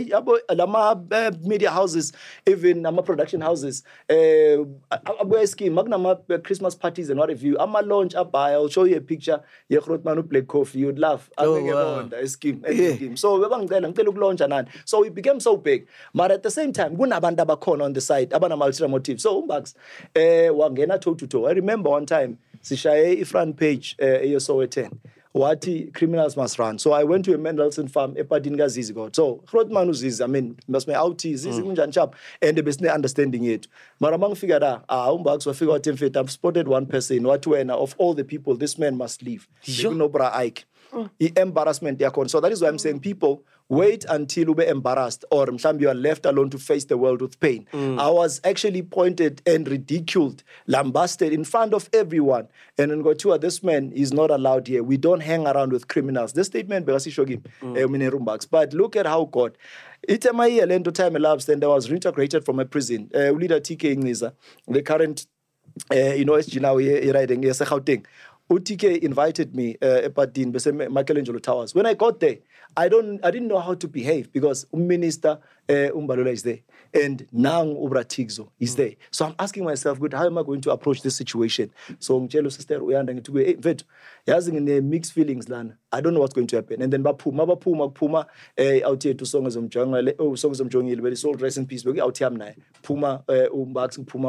ama media houses, even ama production houses, uh, Christmas parties and what have you. Ama launch up, I'll show you a picture. You play coffee, you'd laugh. Oh, wow. a scheme, a yeah. scheme. So we became so big. But at the same time, we have corn on the side, abana multi motive. So umbax, wangena toe to toe. I remember one time, Sishaye Ifran Page, A S O ten. Wati criminals must run. So I went to a Mendelssohn farm, Epadinga Zizigot. So Chrotman Ziz, I mean, must my outie, Zizigunjan chap, and the best understanding it. Maramang figured out, ah, umbags were figured out in fact, I've spotted one person, what when of all the people, this man must leave. Sure. Ike. Embarrassment. So that is why I'm saying, people, wait until you be embarrassed or you are left alone to face the world with pain. Mm. I was actually pointed and ridiculed, lambasted in front of everyone. And in Gotua, this man is not allowed here. We don't hang around with criminals. This statement, mm. but look at how God. It am I here, length of time elapsed, and I was reintegrated from a prison. Uh, leader T K Ngniza, the current, uh, you know, S G now, here writing, yes, Gauteng. U T K invited me uh, at the Michelangelo Towers. When I got there, I don't, I didn't know how to behave because Minister uh, Umbalula is there and Nang Ubratigzo is there. So I'm asking myself, good, how am I going to approach this situation? So Mchelo sister uyandang to be hey, vet. Yazing in the mixed feelings land. I don't know what's going to happen. And then Bapuma, Bapuma, Puma, uh, out here to songs of Jongle, oh, songs of Jongle, but it's all rest in peace. We're out here now. Puma, Umbax, Puma,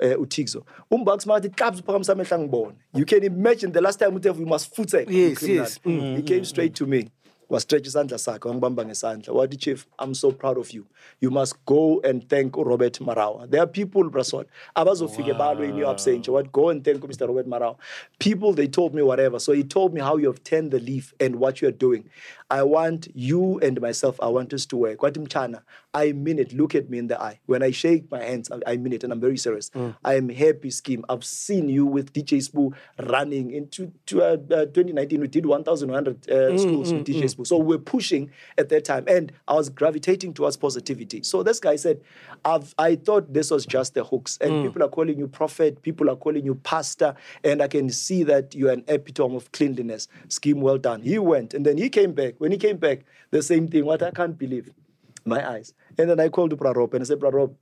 Utigzo. Umbax, Martit, Caps, Pam, Sam, born. You can imagine the last time we must foot say, yes, yes. Mm-hmm. He came straight to me. Was stretches sandla sakho ngibambanga isandla wathi chief, I'm so proud of you. You must go and thank Robert Marawa. There are people Brasol abazofike balwe in your absence. What go and thank Mister Robert Marawa. People they told me whatever. So he told me how you have turned the leaf and what you are doing. I want you and myself, I want us to work. Kwathi mchana, I mean it. Look at me in the eye. When I shake my hands, I mean it and I'm very serious. Mm. I am happy scheme. I've seen you with D J Sbu running in two, two, uh, twenty nineteen. We did eleven hundred uh, mm, schools mm, with D J Sbu. Mm. So we're pushing at that time. And I was gravitating towards positivity. So this guy said, I've, I thought this was just the hooks. And mm. people are calling you prophet. People are calling you pastor. And I can see that you're an epitome of cleanliness. Scheme well done. He went. And then he came back. When he came back, the same thing. What I can't believe. My eyes. And then I called Prarob and I said, Prarob,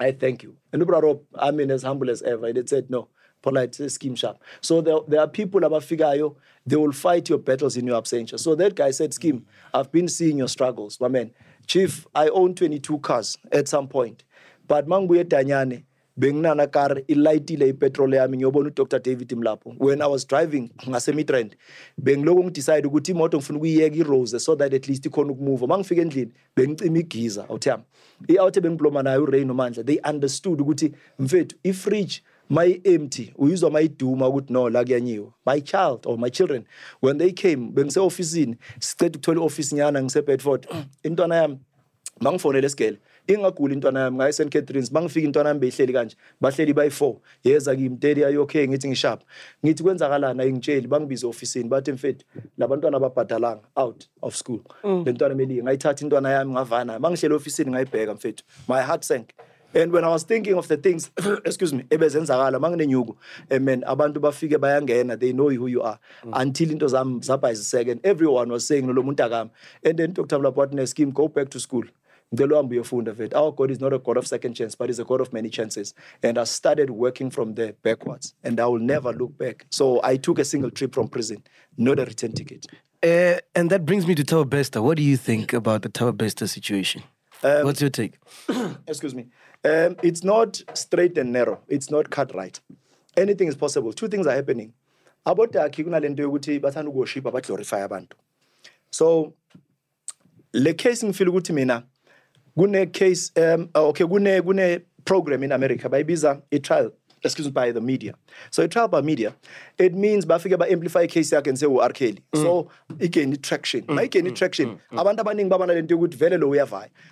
I thank you. And Prarob, I mean, as humble as ever. And it said, no, polite, scheme sharp. So there, there are people about Figayo, they will fight your battles in your absentia. So that guy said, Scheme, I've been seeing your struggles, my man. Chief, I own twenty-two cars at some point. But Manguye Tanyane, Bengnana car, Ilaitile Petrole, I mean, Yobonu Doctor David Mlapo. When I was driving, Nasemi Trend, Benglong decided to go to Motong Funwi Yegi Rose, so that at least he could move. Among Figendlin, Bengtimi Giza, Otam. The outer Bengblomana, Reinomanza, they understood Guti, Mvet, if rich. My empty, we use my do, my would know, Lagianio. My child or my children, when they came, when the office in, state to office in Yan and separate for in Donam, Mangfonel scale, Ingakul in Donam, I sent Catherine's, Mangfig in Donam Bay Seliganj, Batley by four. Yes, I give Teddy, are you okay? Getting sharp. Nitwen Zarala, I in jail, Bangby's office in Batten Fit, Labantona Patalang, out of school. Then Donamedi, I taught in Donam, Havana, Mangshel office in my peg and fit. My heart sank. And when I was thinking of the things, excuse me, amen, they know who you are. Mm. Until into some second, everyone was saying, and then Doctor Blapoatner's scheme, go back to school. Our God is not a God of second chance, but it's a God of many chances. And I started working from there backwards, and I will never look back. So I took a single trip from prison, not a return ticket. Uh, and that brings me to Thabo Bester. What do you think about the Thabo Bester situation? Um, What's your take? Excuse me. Um, it's not straight and narrow. It's not cut right. Anything is possible. Two things are happening. About the Akiguna Lendo Guti, Batan worship about glorify Abantu. So, the case in Filugutimina. Gune case, um, okay, gune gune program in America by Biza, a trial, excuse me, by the media. So a trial by media, it means by figure by amplify case I can say we are Kelly. So it gain traction. Now it gain traction. Abanda baning babana lento good very low way.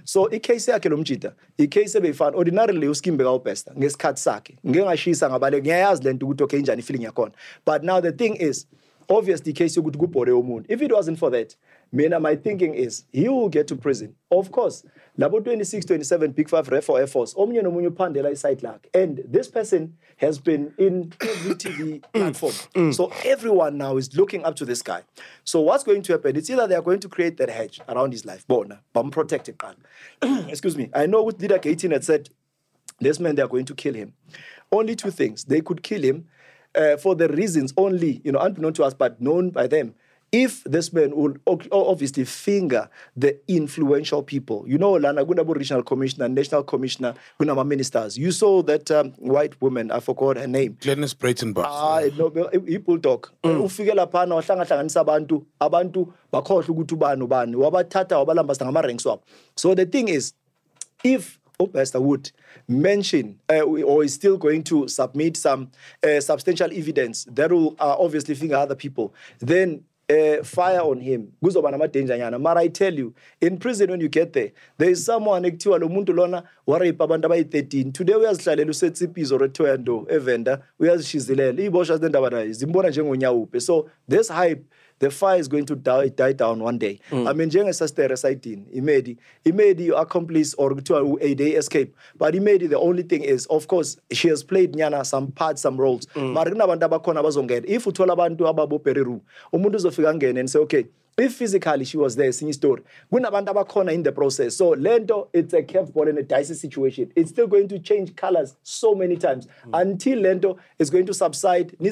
So a case I can umchita. A case be found ordinarily uskim begao pesta. Nges kat saki. Ngenga shi sanga bale ngayas lento good okay injani feeling yakon. But now the thing is, obviously case you good go pore omun. If it wasn't for that, Mina, my thinking is, he will get to prison. Of course, Labo twenty-six, twenty-seven, Big Five, Ref or F fours, Omnyo Nomunyo Pandela is side lag. And this person has been in every T V platform. So everyone now is looking up to this guy. So what's going to happen? It's either they are going to create that hedge around his life. Bona, but I'm protecting man. Excuse me. I know with leader Gayton had said, this man, they are going to kill him. Only two things. They could kill him uh, for the reasons only, you know, unbeknown to us, but known by them. If this man will obviously finger the influential people, you know, Lana Gunabu regional commissioner, national commissioner, Gunama ministers. You saw that um, white woman, I forgot her name. Glynis Brayton. Ah, no, he pulled dog. Ufigela pano, hlanganisa abantu, abantu bakhohle ukuthi ubani ubani, wabathatha wabalambasa ngama ranks wabo. So the thing is, if Pastor Wood mentioned uh, or is still going to submit some uh, substantial evidence that will uh, obviously finger other people, then Uh, fire on him. But I tell you, in prison when you get there, there is someone ekuthiwa lo muntu lona warapa abantu abayi thirteen. Today uyazihlalela usetsiphizo retoyando evenda uyazishizilela iboshwa zendaba nayo zimbona njengonyawupe. So this hype, the fire is going to die, die down one day. Mm. I mean, njenga sister reciting, he made he made your accomplice or a day escape. But he made the only thing is, of course, she has played nyana some parts, some roles. But mm. if you told abantu ababo Peru, umuntu uzofika ngene and say, okay, if physically she was there, it's in store. In the process. So, Lendo, it's a curveball and a dicey situation. It's still going to change colors so many times mm. until Lendo is going to subside in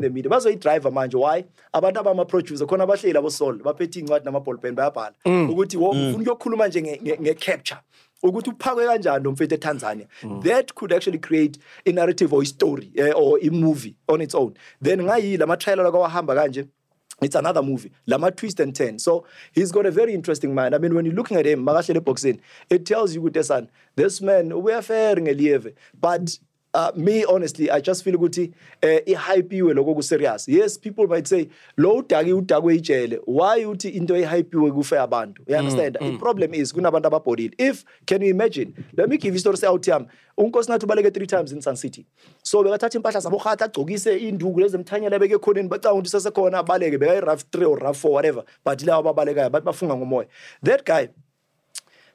the middle. That's why he drives a man. Why? Abadabama produce the Konabashe was sold, but petting what Namapol Pen Bapan. Uguti capture. Mm. That could actually create a narrative or a story uh, or a movie on its own. Then, Lamatrail, it's another movie. Lama twist and turn. So he's got a very interesting mind. I mean, when you're looking at him, it tells you, this man, we are faring a lieve. But uh, me, honestly, I just feel good. It hype you logo serious. Yes, people might say, low tagi utagwe ichele. Why you into a hype you gufe abantu? You understand? Mm, mm. The problem is gunabanda bapodil. If can you imagine? Let me give you story out here. Unkosna to balege three times in Sun City. So we are touching passes. Abu khata togise in Douglas. Them tanya lebege koden. But I want to say sako na balege bege rough three or rough four whatever. But dila oba balege. But mafunga ngomoy. That guy.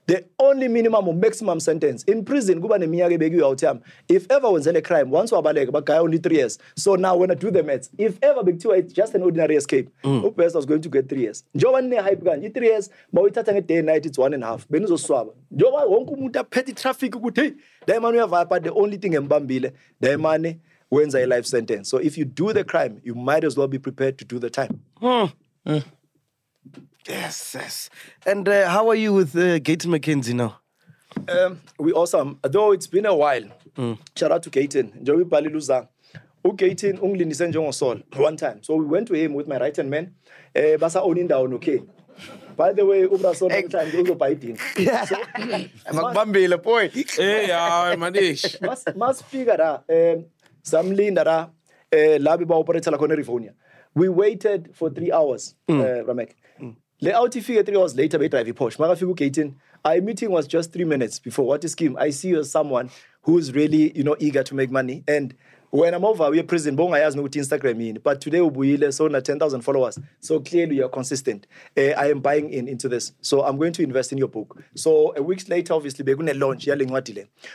The only minimum or maximum sentence in prison, if ever was a crime, once was a but only three years. So now when I do the maths, if ever it's just an ordinary escape, mm. the person was going to get three years. Jovan hype gun, three years, but we touch on a day and night, it's one and a half. Benuzo swab. Jovan won't petty traffic. The only thing in Bambile, the money wins a life sentence. So if you do the crime, you might as well be prepared to do the time. Mm. Mm. Yes, yes. And uh, how are you with uh, Gayton McKenzie now? Um, we awesome. Though it's been a while. Mm. Shout out to Gayton. Joey Paliluza. Gayton unglindise njongo Sol one time. So we went to him with my right-hand man. Eh, basa oninda onoke. By the way, ubra Sol one time go biting. So, makubambile boy. Eh, yeah, manish. Mas mas figure that. Um, samlinda that. Eh, labi ba operator la kona Rivonia. We waited for three hours. Mm. Uh, Ramek. The outie figure three hours later, I drive a Porsche. Our meeting was just three minutes before. What is scheme? I see you as someone who's really, you know, eager to make money. And When I'm over, we're prison. Bonga has no Instagram in, but today we sold ten thousand followers. So clearly you're consistent. Uh, I am buying in into this. So I'm going to invest in your book. So a week later, obviously, we're going to launch.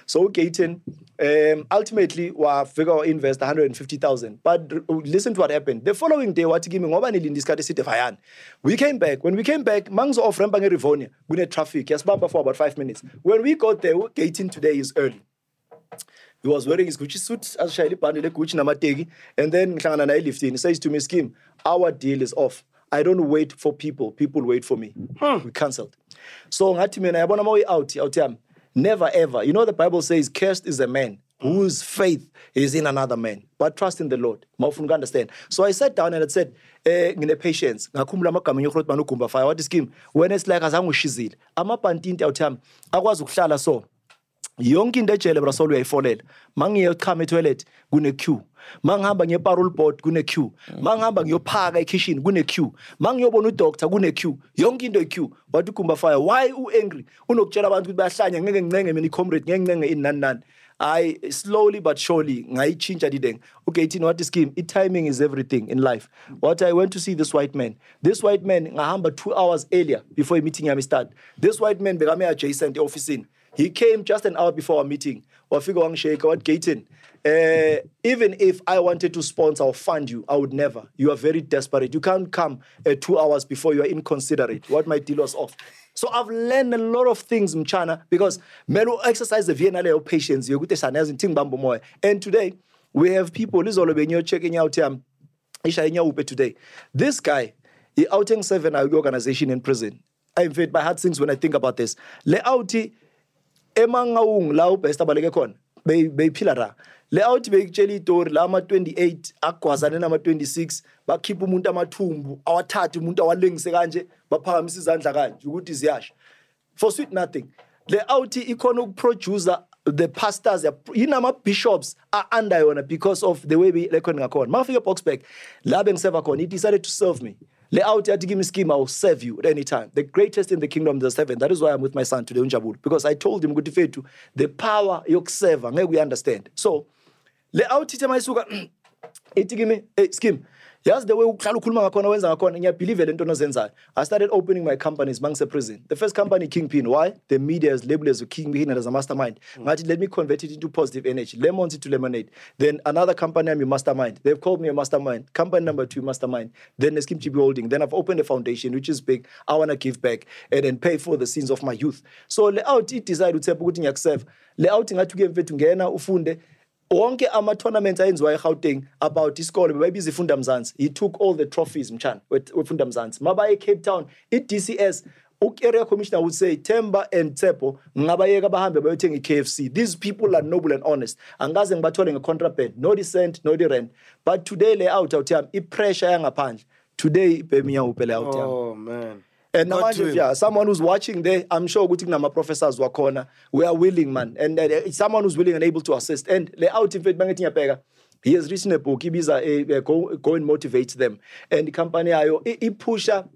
So Gayton, um, ultimately, we figure invest one hundred fifty thousand. But listen to what happened. The following day, what giving in this city of we came back. When we came back, Mangs off Rampang Rivonia, we had traffic. Yes, for about five minutes. When we got there, Gayton today is early. He was wearing his Gucci suit, as Shaili Pandele Gucci Namategi, and then Khanana lifted in. He says to me, Skim, our deal is off. I don't wait for people. People wait for me. Hmm. We cancelled. So Hatimena, I wanna way out, out. Never ever. You know the Bible says, cursed is a man whose faith is in another man. But trust in the Lord. Mawfunga understand. So I sat down and I said, eh, ngine patience. Ngakumula makaminyo Chrotman ukumbafa. What is Skim? When it's like as I'm shizil. Ama pantinti out him. I was ukhala so. Yonke into ejele braso uyayifolela mangiyochama etoilet kune queue mangihamba ngeparole board kune queue mangihamba ngiyophaka ekitchen kune queue mangiyobona udoctor kune queue yonke into iqueue wathi kumba fire why u angry unokutshela abantu ukuthi bayahlanya ngeke ngincenge mina icomrade ngeke ngincenge ini nani nani I slowly but surely ngayichintsha dideng. Okay, you know what is scheme? It timing is everything in life. What I went to see this white man. This white man ngahamba two hours earlier before a meeting yami start. This white man bekame adjacent office in. He came just an hour before our meeting. Gayton, uh, even if I wanted to sponsor or fund you, I would never. You are very desperate. You can't come uh, two hours before you are inconsiderate. What my deal was off. So I've learned a lot of things in China because Melo exercise the Vienna level patience. And today, we have people, this is all about you checking out today. This guy, he outing seven organization in prison. I invade my heart sings when I think about this. Leouti. Emangaung lao besta balekekon. Be be pilara. Le out be cheli tor lama twenty eight akwazane nama twenty six. Ba kipu munda matumbu. Our tatu munda waling seganje. Ba pa Missus Anjagan. You good is yash. For sweet nothing. Le outi economic producer. The pastors, you know, bishops are under on because of the way we lekon ngakon. Mafika Boksburg. Labeng sevakon. He decided to serve me. Lay out here to give me scheme, I will serve you at any time. The greatest in the kingdom is the servant. That is why I'm with my son today, Unjabul, because I told him, the power you serve, and we understand. So, lay out here to my sugar, it give me a scheme. Yes, the way I believe it. I started opening my companies, Mangsa Prison. The first company, Kingpin. Why? The media is labeled as a Kingpin and as a mastermind. Mm. Let me convert it into positive energy. Lemons into lemonade. Then another company, I'm a mastermind. They've called me a mastermind. Company number two, mastermind. Then there's Kimchi Holding. Then I've opened a foundation, which is big. I want to give back and then pay for the sins of my youth. So, out it decided to serve. Out in ufunde. Wonke ama tournaments ayenziwayo eGauteng about isikole bebayibiza ifunda mzansi. He took all the trophies mchana wefunda mzansi. Mabaye Cape Town, i-D C S, area commissioner would say Temba and Tsepo ngabayeka bahambe bayothenga i-K F C. These people are noble and honest. Angaze ngibathole ngecontraband, no dissent, no dirend. But today lay out out yami i-pressure yangaphandle. Today bemiya upele out yami. Oh man. And now, yeah, someone who's watching there, I'm sure good thing that my professors were corner. We are willing, man. And uh, someone who's willing and able to assist. And he has written a book. He is a, a, a go, go and motivate them. And the company, he push up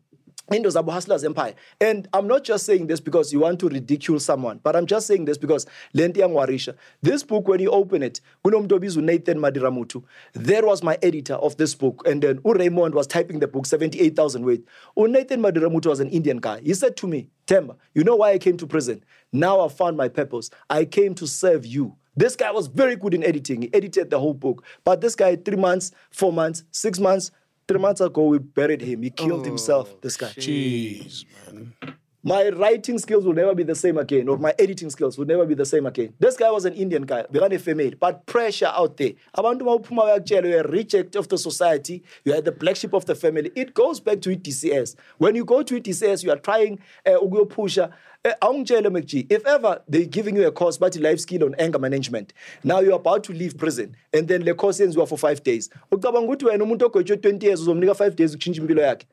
into Zabo Hustler's empire. And I'm not just saying this because you want to ridicule someone, but I'm just saying this because this book, when you open it, Nathan Madiramuto, there was my editor of this book, and then U Raymond was typing the book, seventy-eight thousand words. Nathan Madiramuto was an Indian guy. He said to me, Temba, you know why I came to prison? Now I found my purpose. I came to serve you. This guy was very good in editing. He edited the whole book. But this guy, three months, four months, six months, Three months ago, we buried him. He killed oh, himself, this guy. Jeez, man. My writing skills will never be the same again, or my editing skills will never be the same again. This guy was an Indian guy, but pressure out there. You are reject of the society. You are the black sheep of the family. It goes back to E T C S. When you go to E T C S, you are trying to push. If ever they're giving you a course about life skill on anger management, now you're about to leave prison, and then the course ends you are for five days. twenty years, five days.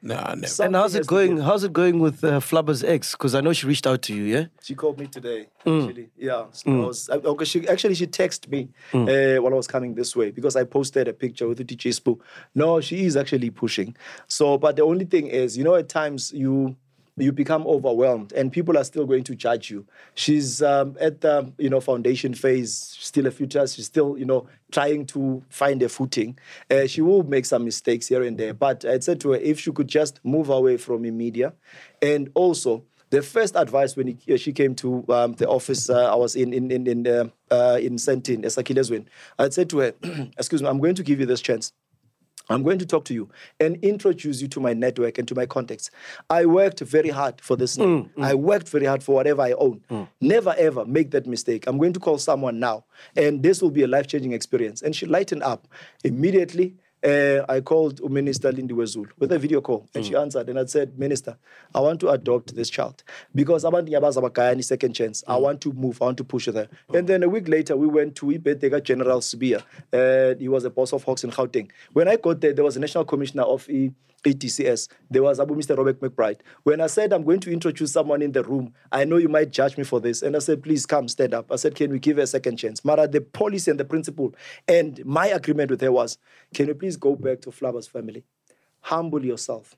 Nah, never. And how's it going? How's it going with uh, Flubber's ex? Because I know she reached out to you, yeah? She called me today, actually. Mm. Yeah. So mm. I was, I, okay, she, actually, she texted me mm. uh, while I was coming this way because I posted a picture with the D J Sbu. No, she is actually pushing. So, but the only thing is, you know, at times you... you become overwhelmed and people are still going to judge you. She's um, at the, you know, foundation phase, still a future. She's still, you know, trying to find a footing. Uh, she will make some mistakes here and there. But I said to her, if she could just move away from the media. And also, the first advice when he, she came to um, the office uh, I was in in in in uh, uh, in Sentin, Esakileswin, I said to her, excuse me, I'm going to give you this chance. I'm going to talk to you and introduce you to my network and to my contacts. I worked very hard for this. Mm, mm. I worked very hard for whatever I own. Mm. Never, ever make that mistake. I'm going to call someone now, and this will be a life-changing experience. And she lightened up immediately. Uh, I called Minister Lindiwe Zulu with a video call, and mm. she answered, and I said, Minister, I want to adopt this child because I want a second chance. I want to move, I want to push her there. Mm. And then a week later, we went to Ibetega General Sibia. Uh, he was the boss of Hawks in Gauteng. When I got there, there was a national commissioner of E. A T C S. There was Abu Mister Robert McBride. When I said, I'm going to introduce someone in the room, I know you might judge me for this. And I said, please come, stand up. I said, can we give her a second chance? Mara, the policy and the principle. And my agreement with her was, can you please go back to Flaba's family? Humble yourself.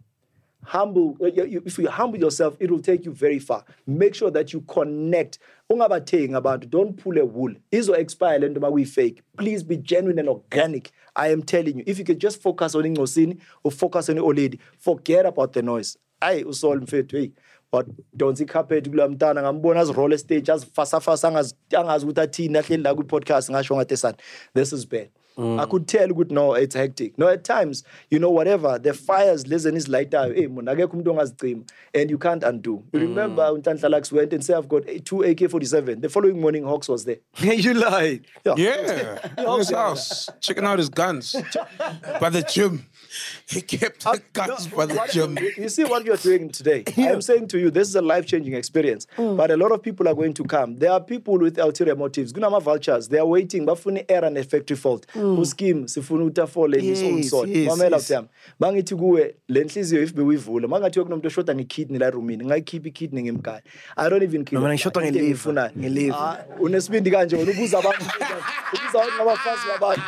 Humble, if you humble yourself, it will take you very far. Make sure that you connect. Don't pull a wool. Please be genuine and organic. I am telling you, if you can just focus on Ngosini or focus on Oledi, forget about the noise. I Sol Phenduka. But don't think carpet I'm done. I'm born as roller stage as fasa fasa as young as with a tea, nothing like good podcast and I show at the sun. This is bad. Mm. I could tell good no, it's hectic. No, at times, you know, whatever, the fires listen is lighter. And you can't undo. You mm. remember when Tantalax went and said, I've got two A K forty-seven. The following morning, Hawks was there. You lied. Yeah. yeah. In his house. Checking out his guns. By the gym. He kept the guns no, by the what, gym. You see what you're doing today. Yeah. I'm saying to you, this is a life-changing experience. Mm. But a lot of people are going to come. There are people with ulterior motives. Gunama vultures. They are waiting. Bafuni error and effective fault. Uskim sifunuta for his own sort. Mamela them. Bangi tiguwe lensiziyo if be wivula. Manga tiyo kunomto shota ni kidney la rumini. Ngai kipi kidney ngemkai. I don't even care. Manga shota ngelifuna. Ngelifuna. Unespindi kanjo. Unubuza bangi. Unubuza bangi nama fasi ya bangi.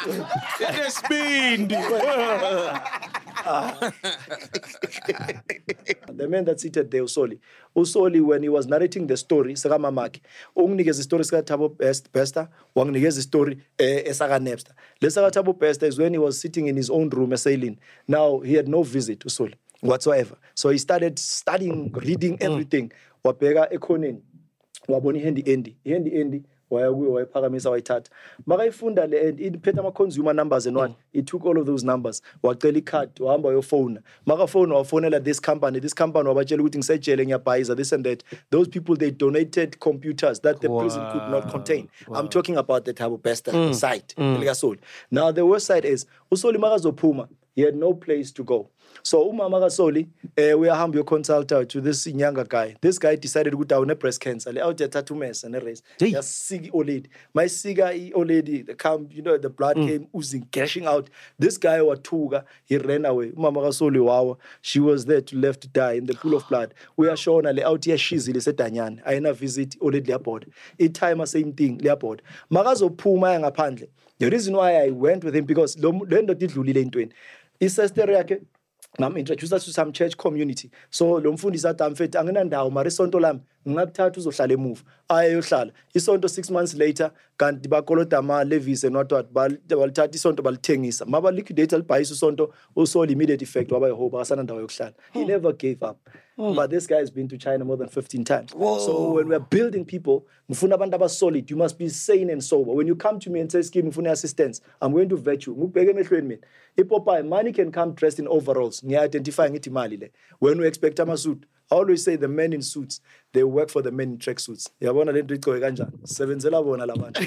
Unespindi. The man that seated there, Usoli. Usoli, when he was narrating the story, Sagama Maki, Ungnigez the story, Thabo Bester, Wangnigez the story, Esaga Nebster. Lesaga Thabo Bester is when he was sitting in his own room, Esailin. Now, he had no visit, Usoli, whatsoever. So he started studying, reading everything. Wapega Ekonin, Waboni Hendi Endi, Hendi Endi. It consumer numbers and one. It took all of those numbers. Wakeli card to humble your phone. Maga phone or phone at this company, this company or waiting such your buys or this and that. Those people they donated computers that the wow. prison could not contain. Wow. I'm talking about the Thabo Bester mm. site. Mm. Now the worst side is Usoli Magazo Puma. He had no place to go. So Uma Magasoli, uh, we are humble consultant to this younger guy. This guy decided to go down a breast cancer. Out there tattoo mess and a race. Just sig oled. My cigar oled. The come, you know, the blood mm. came oozing, gushing out. This guy was Tuga. He ran away. Uma Magasoli, wow. She was there to left to die in the pool of blood. We are shown out here. She's in Tanyan. I na visit oled Leopold. It time same thing Leopold. Magazo Puma and Apandle. The reason why I went with him because Lendo did Luli Lane twin. His sister Reake. I'm introduced us to some church community. So Lomfundi sat down fit anginanda umarisonto lam ngakuthatha uzohlala move ayohlala isonto six months later kanti bakoloda ama levies and what what balithatha isonto balithengisa maba liquidate alibhayisa isonto usole immediate effect waba yehoba asana ndawo yokuhlala. He never gave up. Mm. But this guy has been to China more than fifteen times. Whoa. So when we're building people, mfuna abantu abasolid, you must be sane and sober. When you come to me and say, mfuna assistance, I'm going to vet you. Ngubheka emehlweni mina. Ipopai, money can come dressed in overalls. Ngiya-identify ngithi imali le. When we expect amasuit, I always say the men in suits, they work for the men in tracksuits. Yabona lento igcoke kanjani? Sebenzela bona labantu.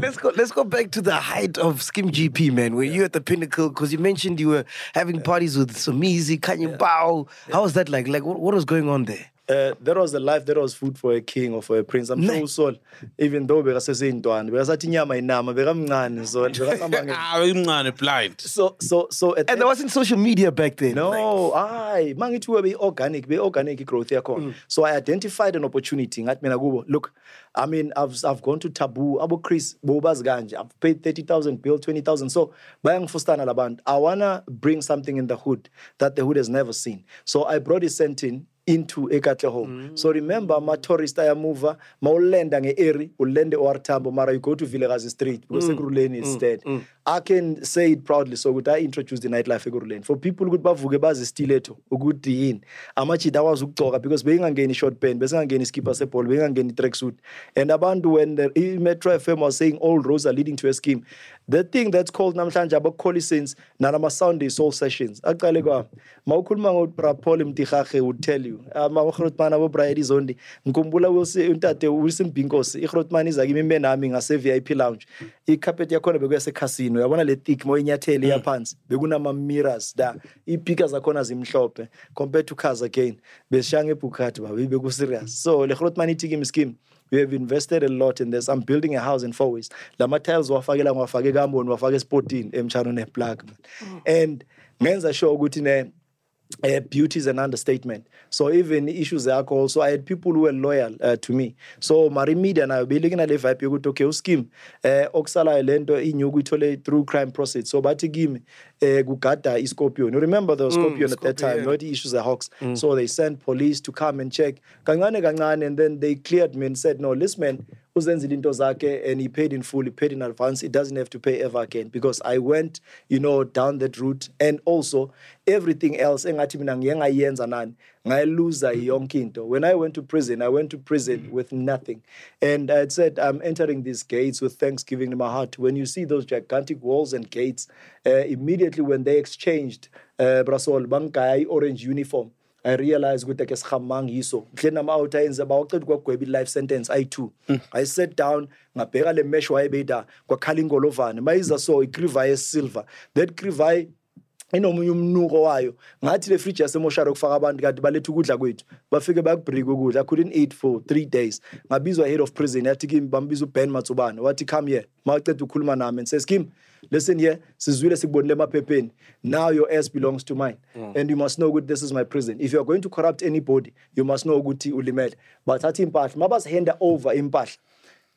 Let's go. Let's go back to the height of Skim G P, man. Were yeah. you at the pinnacle? Because you mentioned you were having yeah. parties with Somizi, Kanye yeah. Bao. Yeah. How was that like? Like, what, what was going on there? Uh, that was the life, that was food for a king or for a prince. I'm sure Sol, even though we were so intoan, we were such my name, we were ngan, so we blind. So, so, so, and there wasn't social media back then. No, aye, man, it will be organic, be organic growth. So I identified an opportunity. I mean, I go look. I mean, I've I've gone to Taboo, Abu Chris, Bobas Ganj. I've paid thirty thousand, bill twenty thousand. So, buying for Stanalaband, I wanna bring something in the hood that the hood has never seen. So I brought this scent in. Into Ekatle home. Mm. So remember, my tourist, I am mover, my land and eri, will lend or tambo, Mara, you go to Villegaz Street because mm. Eguru Lane is mm. dead. Mm. I can say it proudly, so would I introduce the nightlife Eguru Lane. For people who would buy stiletto, who good in, Amachi, that was Uktora, because being again short pen, being again skipper sepal, being again tracksuit. And about when the Metro F M was saying all roads are leading to a scheme, the thing that's called Namshanja about Colisins, Narama Sunday soul sessions. Akalega, Maukulman Rapolim Tihache would tell you. Mawakhrotmani abo Bride is only. Mkumbula will say untate Wilson Bingos. Ikhrotmani zagimime nami ngase V I P lounge. I carpet yakhona bekuyase casino. Yabona le thick moyinyathele ya phansi. Bekunama mirrors da. I pickers akhona zimhlophe compared to cars again. Beshange eBukhati babe beku serious. So lehrotmani tikim scheme. We have invested a lot in this. I'm building a house in four ways. Lama tiles wafakela ngwafake kamboni wafake sporting emchano ne plug. And ngenza show ukuthi ne Uh, beauty is an understatement. So even issues are alcohol. So I had people who were loyal uh, to me. So Marie Media and I will be looking at if I go to Keo scheme. Oxala Elendo inyugutole through crime process. So Batigim Gugata is Scorpion. Remember there was Scorpion mm, at that time. Not the issues are Hawks. Mm. So they sent police to come and check. Kangane Kangane, and then they cleared me and said, no, this man and he paid in full, he paid in advance, he doesn't have to pay ever again because I went, you know, down that route and also everything else. When I went to prison, I went to prison with nothing. And I said, I'm entering these gates with thanksgiving in my heart. When you see those gigantic walls and gates, uh, immediately when they exchanged uh, Brasol Bankai orange uniform, I realized with the Keshamang Yiso. Klenam out in the Bautwebi life sentence, I too. I sat down, Napera le Meshwa Ebeda, Kwakalingolovane, Maiza so Krivai Silva. That Krivai inomuyum nuroayo. Natile Fritia Semosharok Faraband got ballet to good laguit. But figure back pretty good. I couldn't eat for three days. Mabizo head of prison, I took him Bambizu Pen Matsuban. What he come here, marked to Kulmanam and says, Kim. Listen here, now your ass belongs to mine. Mm. And you must know good, this is my prison. If you are going to corrupt anybody, you must know good ulimed. But that impact, Mabas hand over impact.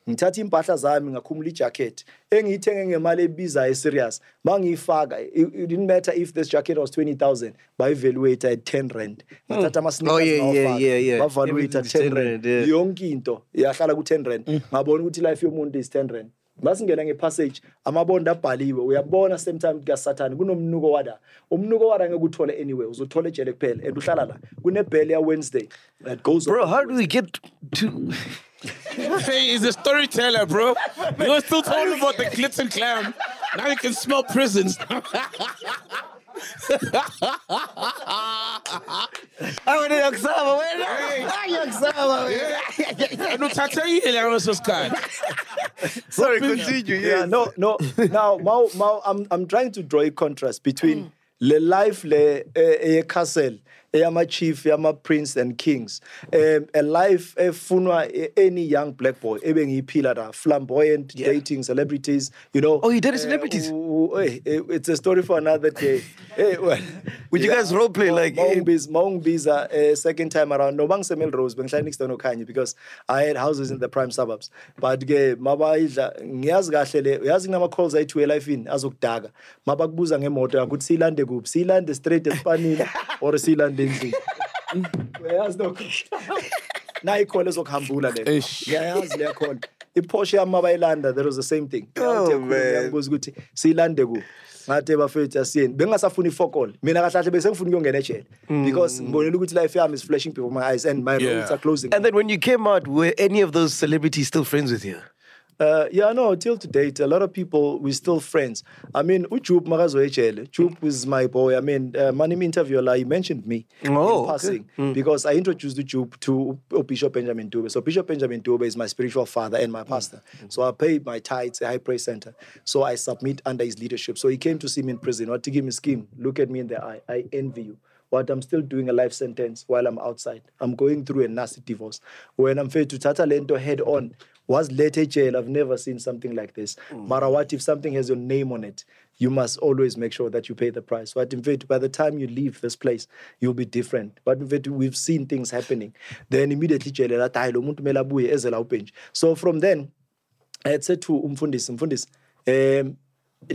Ngithatha impahla zami ngakhumula ijacket engiyithenge ngemali ebiza eserious bangifaka. It didn't matter if this jacket was twenty thousand by evaluator at ten rand ngathatha ama sneakers ngawo ba evaluator ten rand yonke into yahlala ku ten rand ngabona ukuthi life yomuntu is ten rand. Masingena ngepassage amabonda abhaliwe uyabona same time ka Satan kunomnuko wada umnuko wada ngeke uthole anywhere uzothola ejele kuphela and uhlala la kunebhele ya Wednesday that goes. Bro, how do we get to Hey, he's a storyteller, bro. You were still talking about the glitz and glam. Now you can smell prisons. Sorry, continue. Yeah, yes. no, no. Now, Mao, Mao, I'm, I'm trying to draw a contrast between le life le a castle. Yama chief, yama prince and kings. Um, a life, a funwa, any young black boy, even he pillar, flamboyant, yeah. Dating celebrities, you know. Oh, he dated uh, celebrities? Uh, it's a story for another day. Hey, well, would you yeah. guys role play Ma- like... Maung Biza, uh, second time around, no bang Samuel Rose, because I had houses in the prime suburbs. But ge maba idla, ngiyazi kahle uyazi nama calls I to a life in, azokdaga. Maba kubuza ngemoto, I could see land the group, see land the straight as panini, or see land whereas no now he calls us Hambula then. Yeah, as they call. In Porsche Mobile Lander, there was the same thing. Oh man, goes good. See Landego. Ngate bafethu yasini bengasafuni folk all mina kahlahle bese ngifuna ukuyongena ejele because ngibonela ukuthi life yami is flashing before my eyes and my roots are closing. And then when you came out, were any of those celebrities still friends with you? Uh, yeah, no, till to date, a lot of people, we're still friends. I mean, Uchub Marazo H L. Uchub is my boy. I mean, uh, my name interviewer, like, he mentioned me oh, in passing okay. mm. because I introduced Uchub to Bishop Benjamin Dube. So Bishop Benjamin Dube is my spiritual father and my pastor. Mm. So I pay my tithes, a high praise center. So I submit under his leadership. So he came to see me in prison or to give me a scheme. Look at me in the eye. I envy you. but I'm still doing a life sentence while I'm outside. I'm going through a nasty divorce. When I'm fair to Tata Lento head on, was later jail, I've never seen something like this. Mm. Marawat, if something has your name on it, you must always make sure that you pay the price. But in fact, by the time you leave this place, you'll be different. But in fact, we've seen things happening. Then immediately jail. So from then, I had said to Umfundis, Umfundis,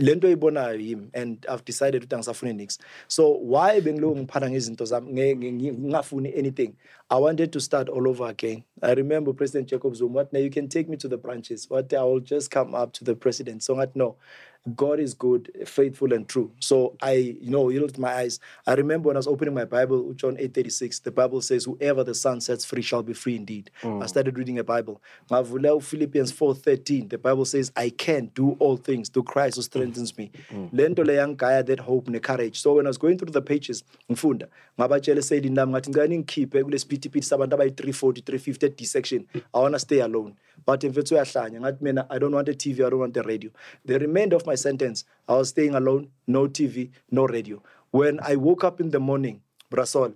lento ibona him, and I've decided to answer next. So why benglo ngiphatha ngezinto zami ngingafuni anything? I wanted to start all over again. I remember President Jacob Zuma, what now you can take me to the branches. What I will just come up to the president. So that no, God is good, faithful and true. So I, you know, healed my eyes. I remember when I was opening my Bible, John eight thirty-six, the Bible says, whoever the Son sets free shall be free indeed. Mm. I started reading a Bible. Philippians four thirteen, the Bible says, I can do all things through Christ who strengthens me. Lento leyang kaya that hope and courage. So when I was going through the pages, mfunda, ngabachele said, three forty, three fifty section. I want to stay alone. But in fact, I don't want the T V, I don't want the radio. The remainder of my sentence, I was staying alone, no T V, no radio. When I woke up in the morning, Brasol,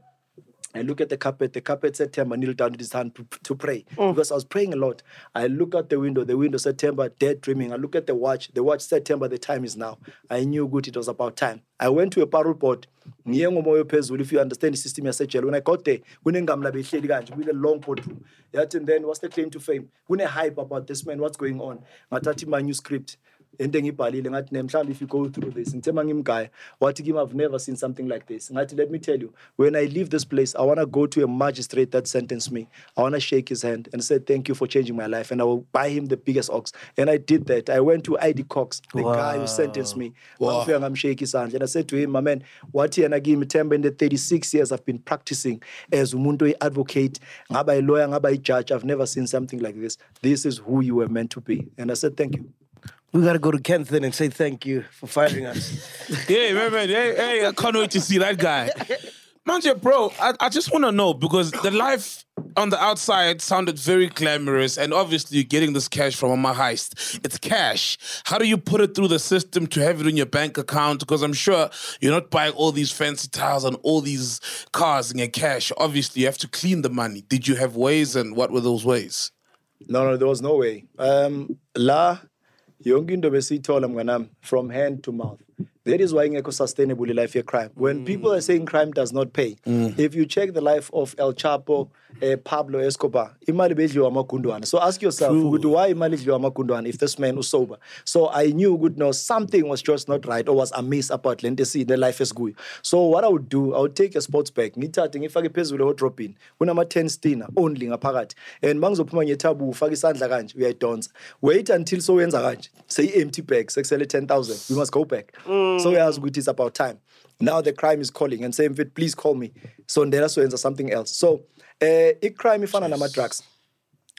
I look at the carpet. The carpet said, Temba, kneel down with his hand to, to pray. Mm. Because I was praying a lot. I look out the window. The window said, Temba, dead dreaming. I look at the watch. The watch said, Temba, the time is now. I knew good, it was about time. I went to a parole board. If you understand the system, I said, when I got there, with a long courtroom. And then, what's the claim to fame? When I hype about this man, what's going on? I started my new script. If you go through this, I've never seen something like this. Let me tell you, when I leave this place, I want to go to a magistrate that sentenced me. I want to shake his hand and say, thank you for changing my life. And I will buy him the biggest ox. And I did that. I went to I D Cox, the wow. guy who sentenced me. Wow. I'm shaking his hand. And I said to him, my man, what and I give him Temba in the thirty-six years I've been practicing as Umundo advocate, a lawyer, a judge. I've never seen something like this. This is who you were meant to be. And I said, thank you. We got to go to Kenton and say thank you for finding us. Yeah, remember, hey, hey, I can't wait to see that guy. Manje, bro, I, I just want to know, because the life on the outside sounded very glamorous, and obviously you're getting this cash from my heist. It's cash. How do you put it through the system to have it in your bank account? Because I'm sure you're not buying all these fancy tires and all these cars in your cash. Obviously, you have to clean the money. Did you have ways, and what were those ways? No, no, there was no way. Um, La... from hand to mouth. That is why it's sustainable life of crime. When mm. people are saying crime does not pay, mm. if you check the life of El Chapo, eh, Pablo Escobar, so ask yourself, why if this man was sober? So I knew good no, something was just not right or was amiss about Lentesi, the life is good. So what I would do, I would take a sports bag, if I pay will drop in, when I'm a ten stina, only a parrot, and mangzo pumange tabu, fagisan laganj, we are dons. Wait until so ends arrange. Say empty bags, actually ten thousand, you must go back. Mm. So as good is about time. Now the crime is calling and saying, please call me. So there also ends something else. So uh it crime if another drugs.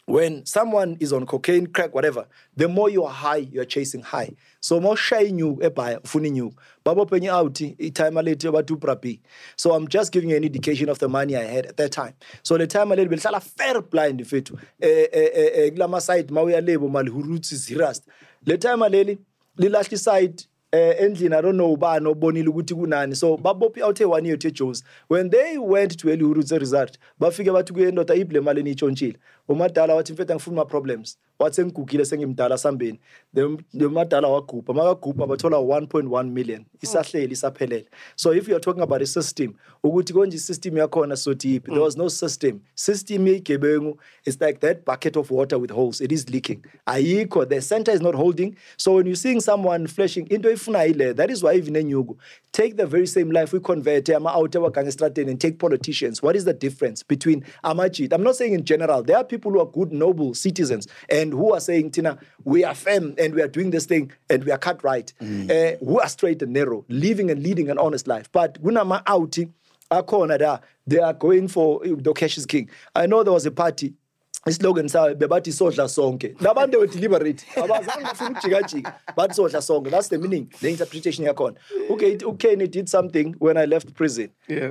When someone is on cocaine, crack, whatever, the more you are high, you are chasing high. So more shy you by funny you. Babo penny out time a little about two prapi. So I'm just giving you an indication of the money I had at that time. So the time a little bit sala fair blind if it uh glamour side mawia label malhurutz is harassed. The time a lady lastly side. Uh, engine, I don't know, but no boni luguti gunani. So, babopi oute wani oute chose. When they went to Elihuruza resort, ba figure ba tugu endo ta iple maleni chonchil. Umatala watimfetang fulma problems. Watsen kukile sengi mtala sambin. Dem umatala wakupa. Maga kupa batola one point one million. Isahle isapelel. So if you are talking about a system, ugutigonji system yako na soti ipi. There was no system. System yekebengu. It's like that bucket of water with holes. It is leaking. Ayiko. The center is not holding. So when you're seeing someone flashing into a that is why even in Yugo, take the very same life we convert and take politicians. What is the difference between Amachit? I'm not saying in general. There are people who are good, noble citizens and who are saying, Tina, we are firm and we are doing this thing and we are cut right. Mm. Uh, who are straight and narrow, living and leading an honest life. But Gunama Auti, Akonada, they are going for the cash is king. I know there was a party. Slogan says, "Bebati soja songe." Now, when they were deliberate, but soja songe. That's the meaning, the interpretation. Okay, okay, he did something when I left prison. Yeah.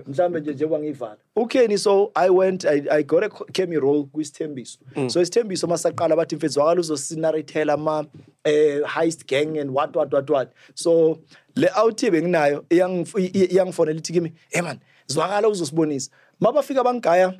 Okay, so I went. I, I got a Kemi role with Stembis. Mm. So Stembis, so masakala bati mfezwalo so scenario tela ma heist gang and what what what what. So le outi bengi na young young for the little game. Hey man. Zwakala uzosibonisa. Mabafika bangaya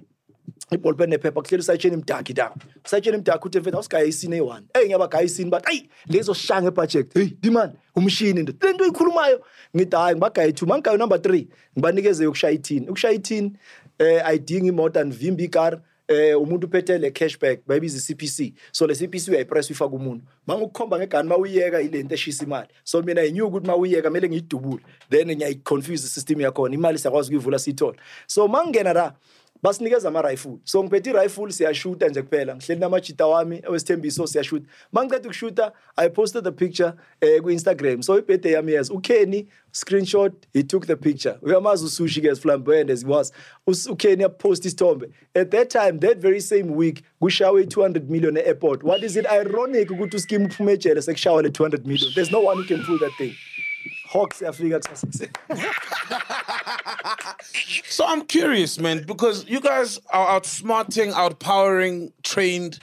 iballpen nephepha kuhleli usayitshena imdaki da. Usayitshena imdaki uthe mfethu awusigaya isini eyi one. Hey ngiyabagaya isini bathi hey lezo shanga project. Hey demand umshini into. Le nto ikhulumayo ngithi hayi ngibagaya two, mangaya number three. Ngibanikeze yokushaya ithini. Ukushaya ithini eh ayidingi imoto anvimbi ikar. Eh umuntu uphethe le cashback bayibiza C P C so le C P C uyayipress ifaka umuntu mangukukhomba ngegani mawuyeka ilento eshisa imali so mina yinyuka ukuthi mawuyeka mele ngidubule then ngiyayiconfuse system yakho imali siyakwazi ukuyivula sithola so mangena ra basinikeza ama rifle so ngiphethe rifle siyashoota nje kuphela ngihleli namajita wami eWestembis so siyashoota mangiqeda ukushoota I posted the picture eh ku Instagram so ibirthday yami yes uKenny screenshot he took the picture uyamazi usushi guys flamboyant as he was uKenny post isithombe at that time that very same week kushawe two hundred million at airport what is it ironic ukuthi uSkim uphume ejele sekushawe le two hundred million there's no one who can pull that thing Hawks Africa success. So I'm curious, man, because you guys are outsmarting, outpowering, trained,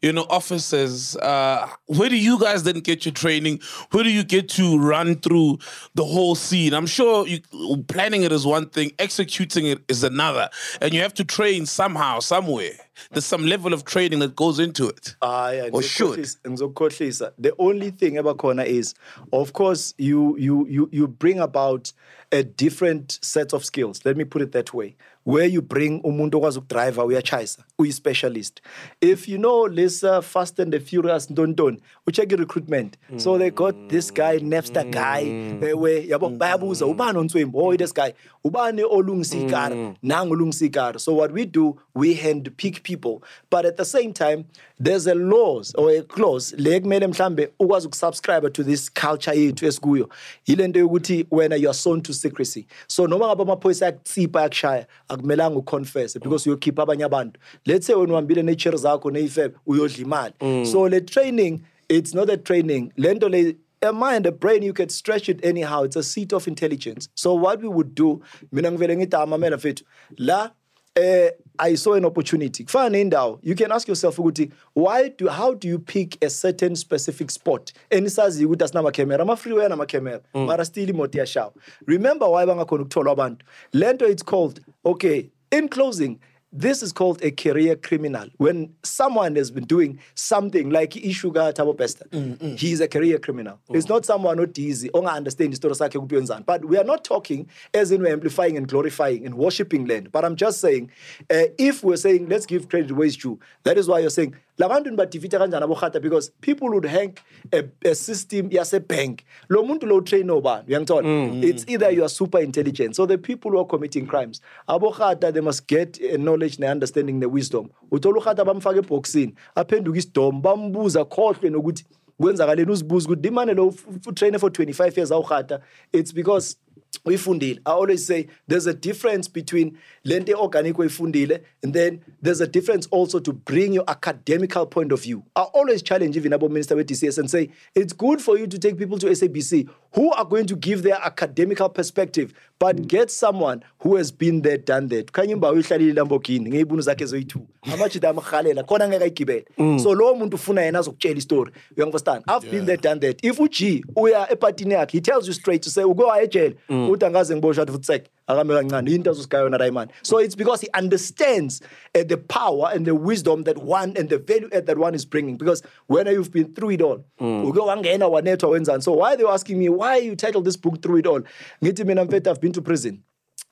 you know, officers. Uh, where do you guys then get your training? Where do you get to run through the whole scene? I'm sure you, planning it is one thing, executing it is another. And you have to train somehow, somewhere. There's some level of training that goes into it. Uh, yeah, or should. The only thing about Kona is, of course, you you you you bring about a different set of skills. Let me put it that way. Where you bring umuntu kwazi ukudriver uyachayisa, uyi specialist. If you know this uh, Fast and the Furious don't don't, ucheck recruitment. Mm. So they got this guy, Napster mm. guy, they were yabo bayabuza ubani ontwembo, oh this guy, ubani olungisa ikara, nanga olungisa ikara. So what we do, we hand pick people, but at the same time there's a laws or a clause le kumele mhlambe ukwazi ukusubscribe to this culture yethu esikuyo. Yilento ukuthi when you are sown to secrecy. So noma ngaba amaphoyisa akutsipa akushaya akumelanga uconfess because you keep abanye abantu. Let's say wena uhambile nature zakho neyifeb uyodla imali. So the training, it's not a training. Lento le a mind, a brain, you can stretch it anyhow. It's a seat of intelligence. So what we would do, mina ngivele ngithi amamela fethu la Uh, I saw an opportunity. You can ask yourself, why do, how do you pick a certain specific spot? And it says, you does not camera. I'm a freeway and I'm a camera. But I still motia show. Remember why I'm a conductor. Lento, it's called, okay, in closing, this is called a career criminal. When someone has been doing something like Ishuga Thabo Bester, mm-hmm. he is a career criminal. Mm-hmm. It's not someone not easy. Onga understand the But we are not talking as in we're amplifying and glorifying and worshipping land. But I'm just saying, uh, if we're saying, let's give credit where it's due, that is why you're saying, because people would hang a, a system, yes, a bank. It's either you are super intelligent. So the people who are committing crimes, they must get a knowledge and understanding the wisdom. For twenty-five years, it's because we fundile. I always say there's a difference between lente organic we fundile, and then there's a difference also to bring your academical point of view. I always challenge even about Minister with T C S and say it's good for you to take people to S A B C who are going to give their academical perspective, but get someone who has been there, done that. Kanye mba uyihlali Lamborghini ngeyibuno zakhe zoyi two. Amachi da mkhalela khona ngekayigibela. So lo muntu ufuna yena azokutshela istory. You understand? I've yeah. been there, done that. If uG uya epartini yakhe, he tells you straight to say ugo ayejele. So it's because he understands uh, the power and the wisdom that one and the value that one is bringing. Because when you've been through it all, mm. so why are they asking me, why you titled this book Through It All? I've been to prison.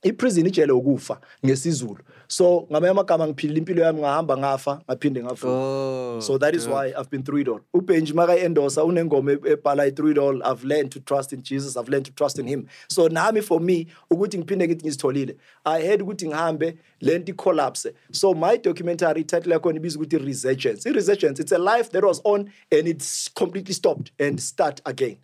I prison ijele ukufa ngesizulu. So ngamayamagama ngiphila impilo yami ngahamba ngafa ngaphinde ngavuka. So that is yeah. why I've been through it all. Ubenji maka endosa unengoma ebhala through it all. I've learned to trust in Jesus. I've learned to trust in him. So nami for me ukuthi ngiphinde ngithi ngisitholile. I heard ukuthi ngihambe lenti collapse. So my documentary title yakho ibiza ukuthi Resurgence. I Resurgence, it's a life that was on and it's completely stopped and start again.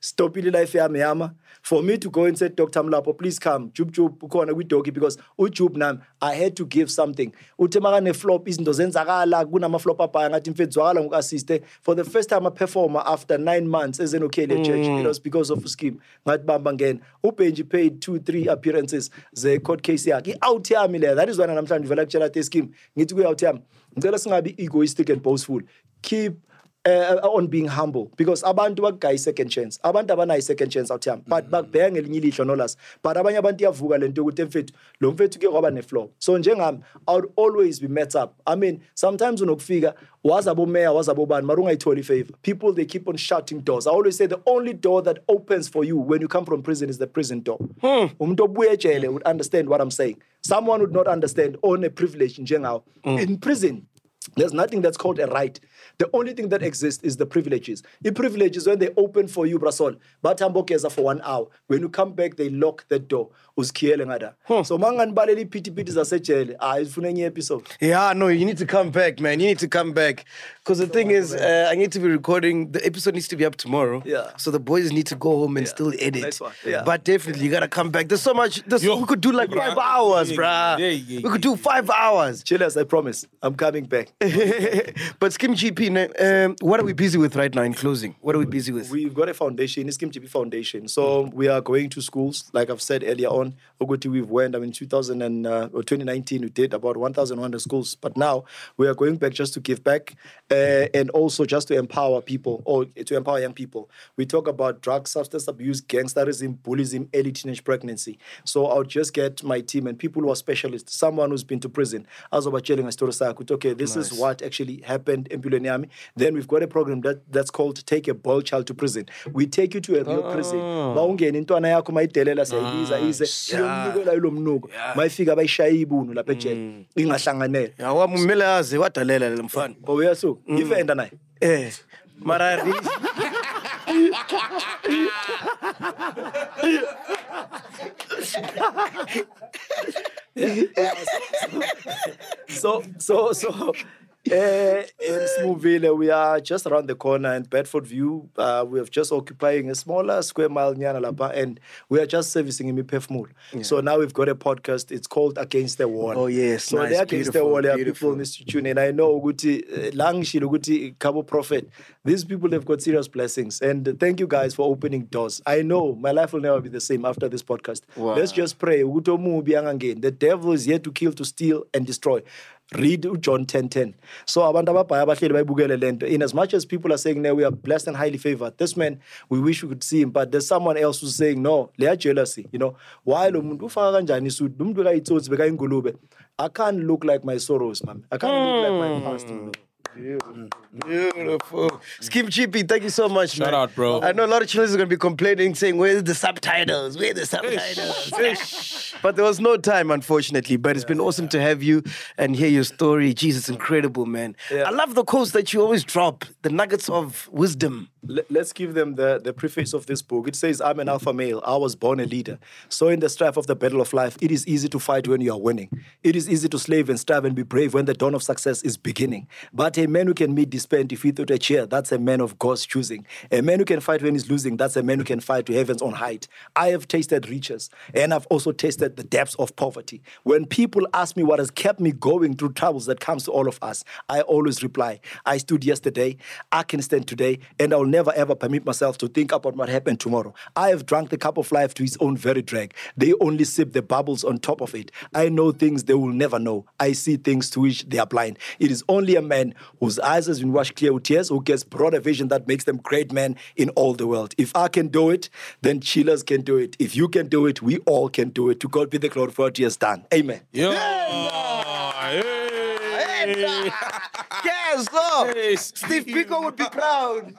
Stop it life yami yama. For me to go and say, Doctor Mlapo, please come. Chub chub, ukona with doki because uchub nam. I had to give something. Utemagane flop isn't dozenzara la guna ma flop apa ngatim fedzwala ngassiste. For the first time a performer after nine months as an okay church, it was because of a scheme. Ngat bambangen. Upenji paid two three appearances. The court case yaki out yami le. That is when I'm trying to lecture at the scheme. Ngituwe out yam. Ngela singabi egoistic and boastful. Keep Uh, on being humble, because abantu bagai second chance, abantu abana second chance out here, but back bang elinye lisho nolas, but abanye abantu yavuka lento ukuthi mfethu lo mfethu ke kwaba ne flow. So njengami I would always be met up. I mean, sometimes unokufika wazabo mayor wazabo bani marungayitholi favor. People, they keep on shutting doors. I always say the only door that opens for you when you come from prison is the prison door. Umuntu obuye ejele would understand what I'm saying. Someone would not understand on a privilege njengawo. In prison, there's nothing that's called a right. The only thing that exists is the privileges. The privileges, when they open for you, Brasol, Batambokeza for one hour. When you come back, they lock the door. Uskielengada. Huh. So mangan baleli piti piti za sechele. Ah, it's funny episode. Yeah, no, you need to come back, man. You need to come back. Because the so thing is, uh, I need to be recording. The episode needs to be up tomorrow. Yeah. So the boys need to go home and yeah. still edit. Nice one. Yeah. But definitely, you gotta come back. There's so much. There's, Yo, we could do like yeah. five hours, yeah. bruh. Yeah, yeah, yeah, we could do five hours. Chillers, I promise. I'm coming back. But Skim G P, um, what are we busy with right now in closing? What are we busy with? We've got a foundation, Skim G P Foundation. So we are going to schools, like I've said earlier on. We've went, I mean, two thousand and, uh, or twenty nineteen, we did about one thousand one hundred schools. But now we are going back just to give back uh, and also just to empower people or to empower young people. We talk about drug, substance abuse, gangsterism, bullying, early teenage pregnancy. So I'll just get my team and people who are specialists, someone who's been to prison, as about telling a story, okay, this nice. Is what actually happened in Buleniami. Then we've got a program that, that's called Take a Bold Child to Prison. We take you to a real oh. prison. Yeah. so, so, so, uh, in Smoothville, we are just around the corner in Bedford View. Uh, we are just occupying a smaller square mile Nyanalapa, and we are just servicing Imipef Mool. Yeah. So now we've got a podcast. It's called Against the Wall. Oh, yes. So nice, Against the Wall, there are people in this tune. And I know Uguti, Langshi, Uguti, Kabo Prophet. These people have got serious blessings. And thank you guys for opening doors. I know my life will never be the same after this podcast. Wow. Let's just pray. The devil is here to kill, to steal, and destroy. Read John ten ten. So in as much as people are saying that we are blessed and highly favored, this man, we wish we could see him, but there's someone else who's saying, no, they are jealousy. You know, why I can't look like my sorrows, man. I can't mm. look like my past. You know? Beautiful. Beautiful. Skim G P, thank you so much. Shout man. out, bro. I know a lot of children are going to be complaining, saying, where's the subtitles? Where's the subtitles? Ish. But there was no time, unfortunately. But it's yeah, been awesome yeah. to have you and hear your story. Jesus, incredible, man. Yeah. I love the quotes that you always drop, the nuggets of wisdom. Let's give them the, the preface of this book. It says, I'm an alpha male. I was born a leader. So in the strife of the battle of life, it is easy to fight when you are winning. It is easy to slave and strive and be brave when the dawn of success is beginning. But a man who can meet despair and defeat with a chair, that's a man of God's choosing. A man who can fight when he's losing, that's a man who can fight to heaven's own height. I have tasted riches, and I've also tasted the depths of poverty. When people ask me what has kept me going through troubles that comes to all of us, I always reply, I stood yesterday, I can stand today, and I will never ever permit myself to think about what happened tomorrow. I have drunk the cup of life to its own very drag. They only sip the bubbles on top of it. I know things they will never know. I see things to which they are blind. It is only a man whose eyes has been washed clear with tears, who gets broader vision that makes them great men in all the world. If I can do it, then Chillers can do it. If you can do it, we all can do it. To God be the glory for what he has done. Amen. Yeah. Yeah. Yeah. Yes, oh. yes, Steve Biko would be proud.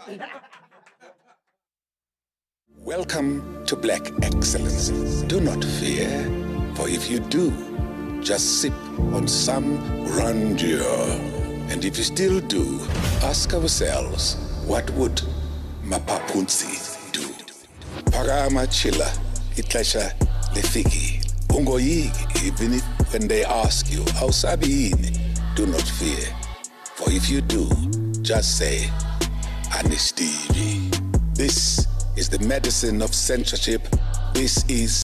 Welcome to Black Excellence. Do not fear, for if you do, just sip on some grandeur. And if you still do, ask ourselves, what would Mapapunzi do? Parama chila, itlasha lefiki. Ungoyigi, even if when they ask you, how sabiini? Do not fear, for if you do, just say, Anistivi. This is the medicine of censorship. This is